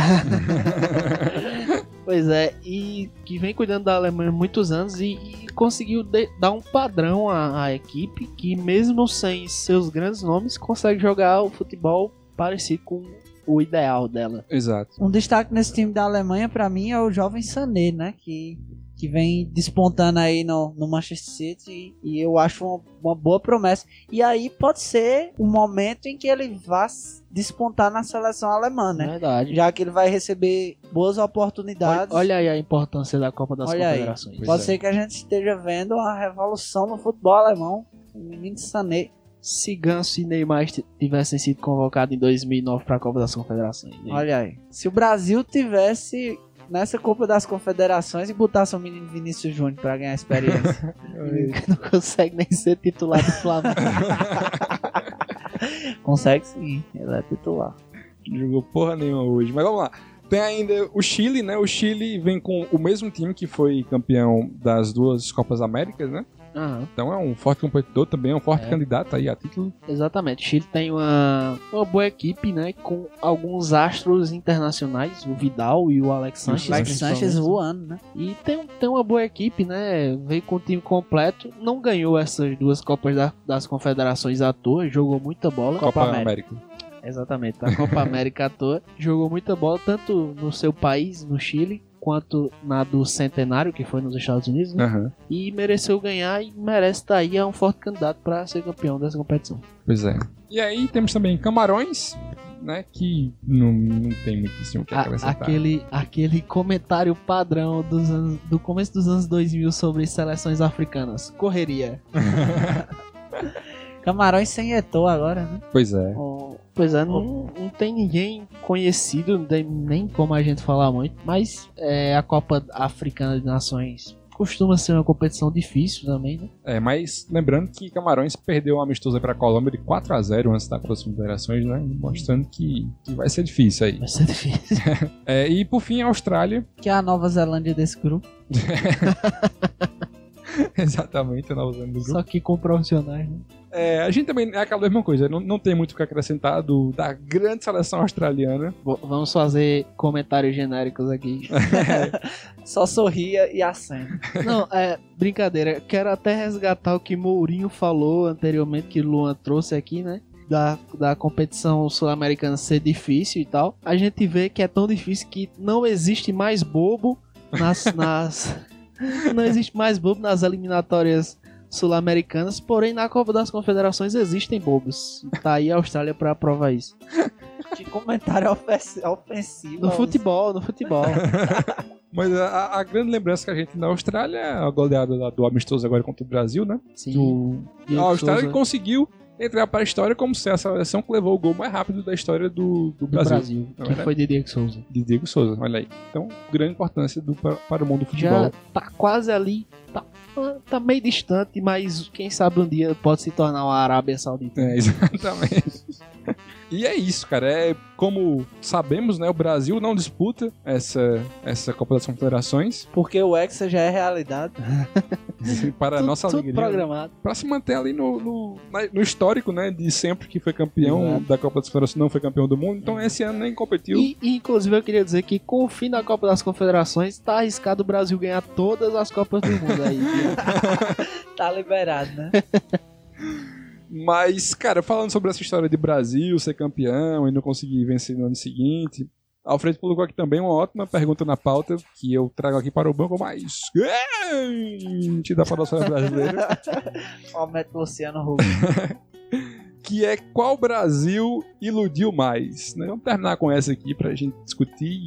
Pois é, e que vem cuidando da Alemanha há muitos anos e conseguiu dar um padrão à equipe que, mesmo sem seus grandes nomes, consegue jogar o futebol parecido com o ideal dela. Exato. Um destaque nesse time da Alemanha, pra mim, é o jovem Sané, né? Que vem despontando aí no Manchester City e eu acho uma boa promessa. E aí pode ser o momento em que ele vá despontar na seleção alemã, né? Verdade. Já que ele vai receber boas oportunidades. Olha aí a importância da Copa das Confederações. Pode ser que a gente esteja vendo a revolução no futebol alemão. O menino Sané. Se Ganso e Neymar tivessem sido convocados em 2009 para a Copa das Confederações. Né? Olha aí. Se o Brasil tivesse... nessa Copa das Confederações e botar seu menino Vinícius Júnior pra ganhar experiência. Não consegue nem ser titular do Flamengo. Consegue sim, ele é titular. Não jogou porra nenhuma hoje, mas vamos lá. Tem ainda o Chile, né? O Chile vem com o mesmo time que foi campeão das duas Copas Américas, né? Uhum. Então é um forte competidor também, é um forte candidato aí a título. Exatamente, o Chile tem uma boa equipe, né, com alguns astros internacionais, o Vidal e o Alex Sanchez. O Alex Sanchez voando, né? E tem uma boa equipe, né, veio com o time completo, não ganhou essas duas Copas das Confederações à toa, jogou muita bola. Copa América. Exatamente, a Copa América à toa, jogou muita bola, tanto no seu país, no Chile, quanto na do Centenário, que foi nos Estados Unidos, né? Uhum. E mereceu ganhar e merece estar aí, é um forte candidato para ser campeão dessa competição. Pois é. E aí temos também Camarões, né, que não tem muito assim o que acrescentar. Aquele comentário padrão do começo dos anos 2000 sobre seleções africanas. Correria. Camarões sem Eto'o agora, né? Pois é. Pois é, não tem ninguém conhecido, não tem nem como a gente falar muito, mas a Copa Africana de Nações costuma ser uma competição difícil também, né? É, mas lembrando que Camarões perdeu uma amistosa para a Colômbia de 4-0 antes da Copa das Confederações, né? Mostrando que vai ser difícil aí. Vai ser difícil. E por fim a Austrália. Que é a Nova Zelândia desse grupo. Exatamente, a Nova Zelândia do grupo. Só que com profissionais, né? A gente também é aquela mesma coisa, não tem muito o que acrescentar da grande seleção australiana. Vamos fazer comentários genéricos aqui. Só sorria e acena. Não, brincadeira. Quero até resgatar o que Mourinho falou anteriormente, que Luan trouxe aqui, né? Da competição sul-americana ser difícil e tal. A gente vê que é tão difícil que não existe mais bobo não existe mais bobo nas eliminatórias sul-americanas, porém na Copa das Confederações existem bobos. Tá aí a Austrália pra provar isso. Que comentário ofensivo. No futebol. Mas a grande lembrança que a gente tem da Austrália é a goleada do amistoso agora contra o Brasil, né? Sim. A Austrália conseguiu entrar para a história como se a seleção que levou o gol mais rápido da história do Brasil. Que foi de Diego Souza. De Diego Souza, olha aí. Então, grande importância para o mundo do futebol. Já tá quase ali, tá meio distante, mas quem sabe um dia pode se tornar uma Arábia Saudita. É, exatamente. E é isso, cara. É, como sabemos, né, o Brasil não disputa essa Copa das Confederações. Porque o Hexa já é realidade. Sim, para a nossa alegria. Tudo programado. Né? Para se manter ali no histórico, né, de sempre que foi campeão da Copa das Confederações, não foi campeão do mundo. Então esse ano nem competiu. E inclusive eu queria dizer que com o fim da Copa das Confederações, tá arriscado o Brasil ganhar todas as Copas do Mundo aí. Tá liberado, né? Mas, cara, falando sobre essa história de Brasil ser campeão e não conseguir vencer no ano seguinte, Alfredo colocou aqui também uma ótima pergunta na pauta, que eu trago aqui para o banco, mas... te dá para a nossa brasileira. Aumenta o Luciano Rubio. Que é qual Brasil iludiu mais? Né? Vamos terminar com essa aqui pra gente discutir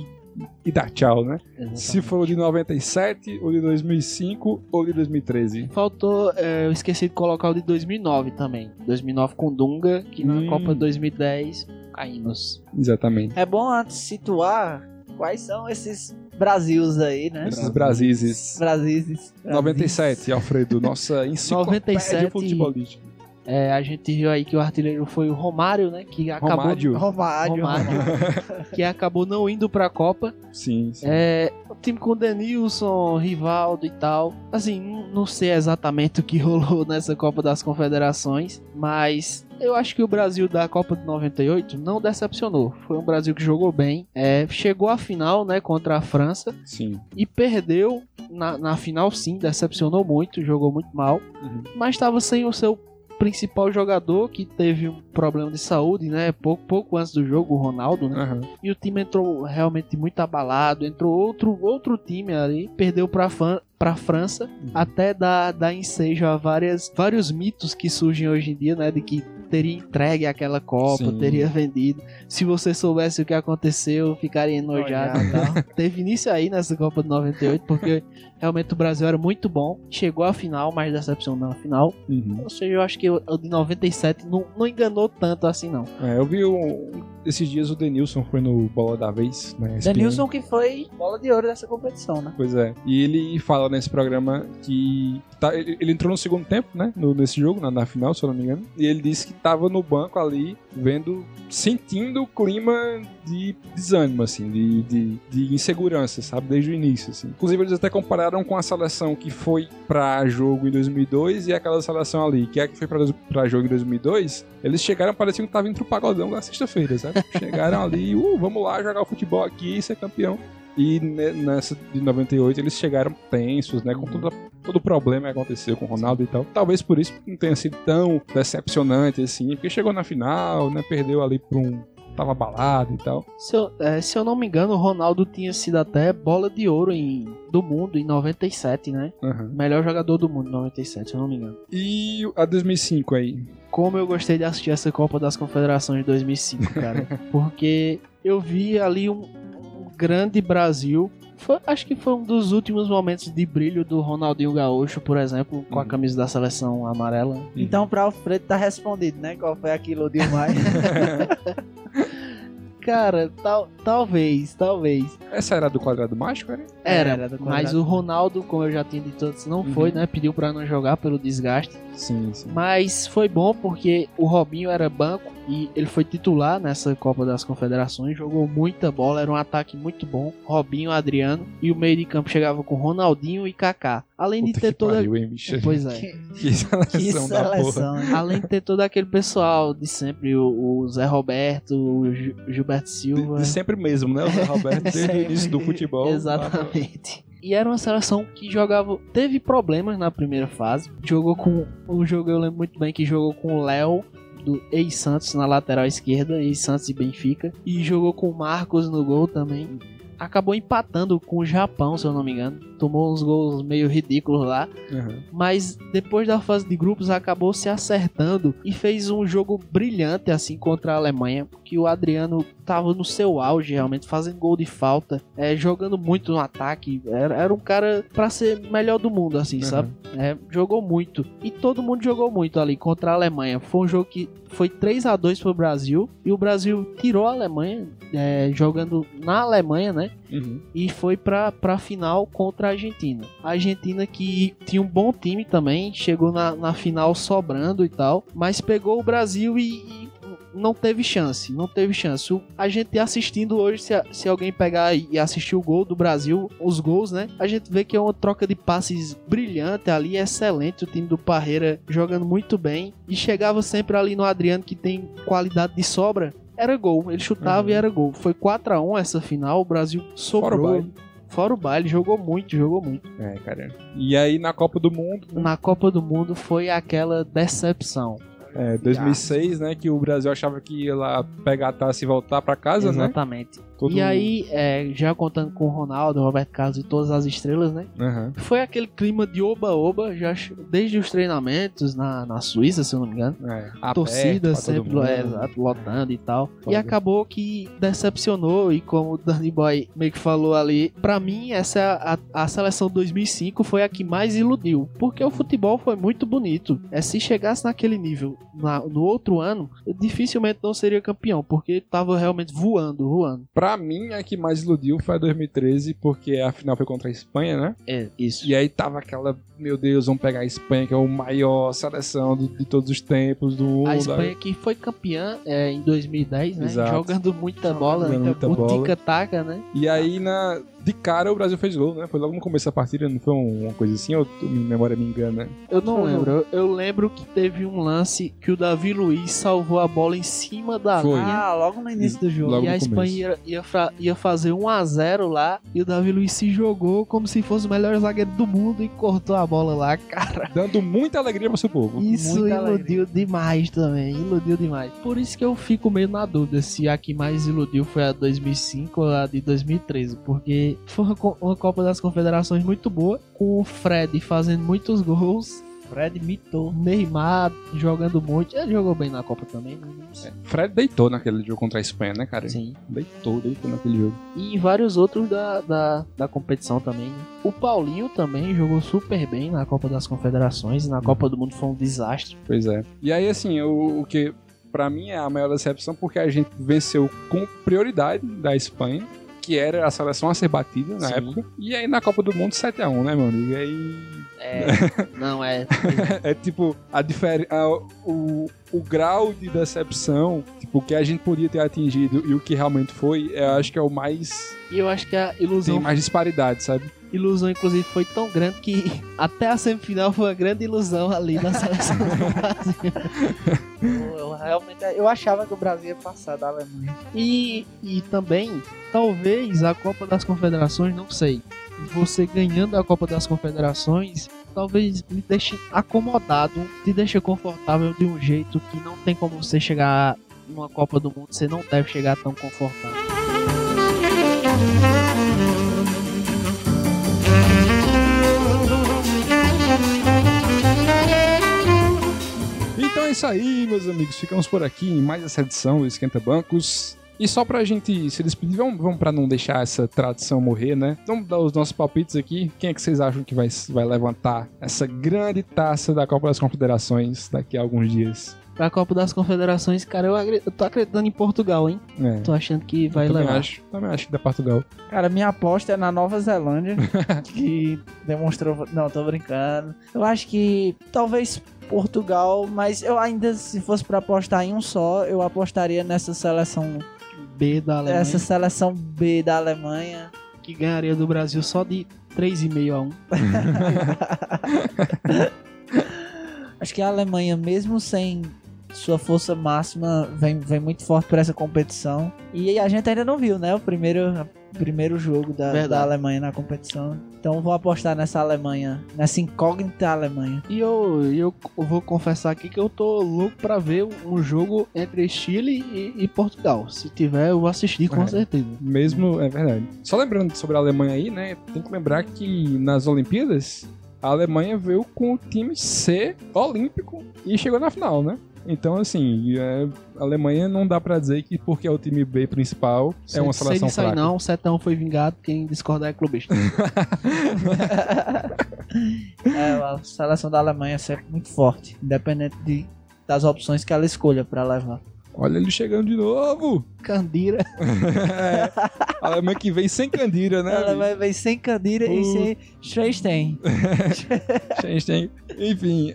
e dar tchau, né? Exatamente. Se foi o de 97, ou de 2005, ou de 2013. Faltou, eu esqueci de colocar o de 2009 também. 2009 com Dunga, que na Copa 2010 caímos. Exatamente. É bom antes situar quais são esses Brasils aí, né? Esses Brasis. 97, Alfredo, nossa enciclopédia futebolística. É, a gente viu aí que o artilheiro foi o Romário, né? Que acabou... Romário. Que acabou não indo pra Copa. Sim. É, o time com Denilson, Rivaldo e tal. Assim, não sei exatamente o que rolou nessa Copa das Confederações, mas eu acho que o Brasil da Copa de 98 não decepcionou. Foi um Brasil que jogou bem. É, chegou à final, né? Contra a França. Sim. E perdeu. Na final, sim, decepcionou muito. Jogou muito mal. Uhum. Mas estava sem o seu principal jogador, que teve um problema de saúde, né, pouco antes do jogo, o Ronaldo, né, e o time entrou realmente muito abalado, entrou outro time ali, perdeu pra França, até dar ensejo a vários mitos que surgem hoje em dia, né, de que teria entregue aquela Copa, sim, teria vendido, se você soubesse o que aconteceu, ficaria enojado e tal. Teve início aí nessa Copa de 98, porque realmente o Brasil era muito bom, chegou à final, mas decepcionou na final, ou seja, eu acho que o de 97 não enganou tanto assim não. É, eu vi esses dias o Denilson foi no Bola da Vez, né? Denilson que foi bola de ouro dessa competição, né? Pois é, e ele fala nesse programa que ele entrou no segundo tempo, né? Nesse jogo, na final, se eu não me engano, e ele disse que tava no banco ali, sentindo o clima de desânimo, assim, de insegurança, sabe? Desde o início, assim. Inclusive, eles até compararam com a seleção que foi pra jogo em 2002 e aquela seleção ali, que é a que foi pra jogo em 2002, eles chegaram, pareciam que tava indo pro pagodão da sexta-feira, sabe? Chegaram ali, vamos lá jogar o futebol aqui e ser campeão. E nessa de 98 eles chegaram tensos, né? Com todo o problema que aconteceu com o Ronaldo e tal. Talvez por isso não tenha sido tão decepcionante assim, porque chegou na final, né? Perdeu ali pra tava abalado e tal. Se eu não me engano, o Ronaldo tinha sido até bola de ouro do mundo em 97, né? Melhor jogador do mundo em 97, se eu não me engano. E a 2005 aí? Como eu gostei de assistir essa Copa das Confederações de 2005, cara. Porque eu vi ali grande Brasil. Acho que foi um dos últimos momentos de brilho do Ronaldinho Gaúcho, por exemplo, com a camisa da seleção amarela. Então, pra Alfredo tá respondido, né? Qual foi aquilo demais? Cara, talvez. Essa era do quadrado mágico, né? Era do quadrado. Mas o Ronaldo, como eu já tinha dito antes, não foi, né? Pediu pra não jogar pelo desgaste. Sim. Mas foi bom porque o Robinho era banco e ele foi titular nessa Copa das Confederações, jogou muita bola, era um ataque muito bom. Robinho, Adriano, e o meio de campo chegava com Ronaldinho e Kaká. Além de ter toda... Pariu, hein, bicho? Pois é. Que seleção da porra. Além de ter todo aquele pessoal de sempre, o Zé Roberto, o Gilberto Silva. De sempre mesmo, né? O Zé Roberto desde o início do futebol. Exatamente. Lá. E era uma seleção que jogava... Teve problemas na primeira fase. Jogou com... O jogo eu lembro muito bem que jogou com o Léo, do ex-Santos, na lateral esquerda. Ex-Santos e Benfica. E jogou com o Marcos no gol também. Acabou empatando com o Japão, se eu não me engano. Tomou uns gols meio ridículos lá. Mas depois da fase de grupos acabou se acertando e fez um jogo brilhante assim contra a Alemanha, que o Adriano tava no seu auge realmente, fazendo gol de falta, jogando muito no ataque. Era um cara pra ser melhor do mundo, assim, sabe? Jogou muito. E todo mundo jogou muito ali contra a Alemanha. Foi um jogo que foi 3-2 pro Brasil e o Brasil tirou a Alemanha, jogando na Alemanha, né? E foi pra final contra a Argentina. A Argentina que tinha um bom time também, chegou na final sobrando e tal, mas pegou o Brasil e não teve chance, não teve chance. A gente assistindo hoje, se alguém pegar e assistir o gol do Brasil, os gols, né? A gente vê que é uma troca de passes brilhante ali, excelente, o time do Parreira jogando muito bem. E chegava sempre ali no Adriano, que tem qualidade de sobra, era gol. Ele chutava e era gol. Foi 4-1 essa final, o Brasil sobrou. Fora o baile, jogou muito. É, caramba. E aí na Copa do Mundo... Na Copa do Mundo foi aquela decepção. É, 2006, né, que o Brasil achava que ia lá pegar a taça e voltar pra casa, exatamente, né? Exatamente. E aí, já contando com o Ronaldo, Roberto Carlos e todas as estrelas, né? Uhum. Foi aquele clima de oba-oba, já desde os treinamentos na Suíça, se eu não me engano. É, torcida aberto, sempre lotando e tal. Pode. E acabou que decepcionou, e como o Danny Boy meio que falou ali, pra mim, essa a seleção 2005 foi a que mais iludiu, porque o futebol foi muito bonito. Se chegasse naquele nível no outro ano, dificilmente não seria campeão, porque tava realmente voando. Pra mim, a que mais iludiu foi a 2013, porque a final foi contra a Espanha, né? É, isso. E aí tava aquela, meu Deus, vamos pegar a Espanha, que é a maior seleção de todos os tempos do mundo. A Espanha que foi campeã em 2010, né? Exato. Jogando muita bola, muita bola. Tica-taca, né? E aí, de cara, o Brasil fez gol, né? Foi logo no começo da partida, não foi uma coisa assim? Ou minha memória me engana? Eu não lembro. Eu lembro que teve um lance que o Davi Luiz salvou a bola em cima da linha. Ah, logo no início do jogo. E a Espanha ia fazer 1-0 lá, e o Davi Luiz se jogou como se fosse o melhor zagueiro do mundo e cortou a bola lá, cara. Dando muita alegria pro seu povo. Isso muita iludiu alegria. Demais também, iludiu demais. Por isso que eu fico meio na dúvida se a que mais iludiu foi a 2005 ou a de 2013, porque foi uma Copa das Confederações muito boa, com o Fred fazendo muitos gols. Fred mitou. Neymar jogando muito. Ele jogou bem na Copa também, mas... Fred deitou naquele jogo contra a Espanha, né, cara? Sim. Deitou naquele jogo. E vários outros da competição também, né? O Paulinho também jogou super bem na Copa das Confederações. Na Copa do Mundo foi um desastre. Pois é. E aí, assim, o que pra mim é a maior decepção, porque a gente venceu com prioridade da Espanha, que era a seleção a ser batida na época. E aí na Copa do Mundo 7-1, né, meu amigo? E aí... É tipo, o grau de decepção, tipo, o que a gente podia ter atingido e o que realmente foi, eu acho que é o mais... E eu acho que a ilusão... Tem mais disparidade, sabe? Ilusão, inclusive, foi tão grande que até a semifinal foi uma grande ilusão ali na seleção do Brasil. Eu achava que o Brasil ia passar da Alemanha. E também, talvez, a Copa das Confederações, não sei, você ganhando a Copa das Confederações, talvez me deixe acomodado, te deixe confortável de um jeito que não tem como você chegar numa Copa do Mundo, você não deve chegar tão confortável. Então é isso aí, meus amigos. Ficamos por aqui em mais essa edição do Esquenta Bancos. E só pra gente se despedir, vamos pra não deixar essa tradição morrer, né? Vamos dar os nossos palpites aqui. Quem é que vocês acham que vai levantar essa grande taça da Copa das Confederações daqui a alguns dias? Pra Copa das Confederações, cara, eu tô acreditando em Portugal, hein? Tô achando que vai levar. Também acho que dá Portugal. Cara, minha aposta é na Nova Zelândia, que demonstrou... Não, tô brincando. Eu acho que talvez Portugal, mas eu ainda, se fosse pra apostar em um só, eu apostaria nessa seleção B da Alemanha. Essa seleção B da Alemanha. Que ganharia do Brasil só de 3,5-1. Acho que a Alemanha, mesmo sem sua força máxima, vem muito forte por essa competição. E a gente ainda não viu, né, o primeiro jogo da Alemanha na competição. Então vou apostar nessa Alemanha, nessa incógnita Alemanha. E eu vou confessar aqui que eu tô louco pra ver um jogo entre Chile e Portugal. Se tiver, eu vou assistir com certeza. Mesmo, é verdade. Só lembrando sobre a Alemanha aí, né, tem que lembrar que nas Olimpíadas... A Alemanha veio com o time C olímpico e chegou na final, né? Então, assim, a Alemanha não dá pra dizer que porque é o time B principal é uma seleção fraca. Aí não, o Setão foi vingado, quem discordar é clubista. A seleção da Alemanha é sempre muito forte, independente das opções que ela escolha pra levar. Olha ele chegando de novo. Candira. A Alemanha que vem sem Candira, né? A Alemanha vem sem Candira e sem Schweinstein. Enfim,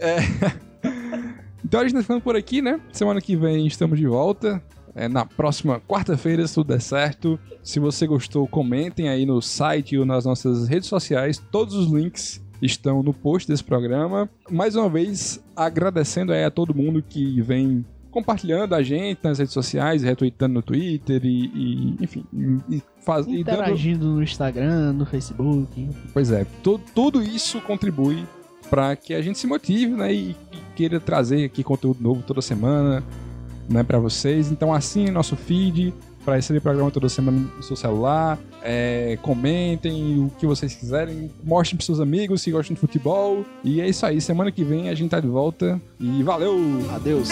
Então a gente tá ficando por aqui, né? Semana que vem estamos de volta. Na próxima quarta-feira, se tudo der certo. Se você gostou, comentem aí no site ou nas nossas redes sociais. Todos os links estão no post desse programa. Mais uma vez, agradecendo aí a todo mundo que vem compartilhando a gente nas redes sociais, retweetando no Twitter e interagindo no Instagram, no Facebook. Pois é, tudo isso contribui para que a gente se motive, né, e queira trazer aqui conteúdo novo toda semana, né, para vocês. Então assinem nosso feed para receber programa toda semana no seu celular. Comentem o que vocês quiserem, mostrem para seus amigos que gostam de futebol. E é isso aí, semana que vem a gente tá de volta e valeu! Adeus!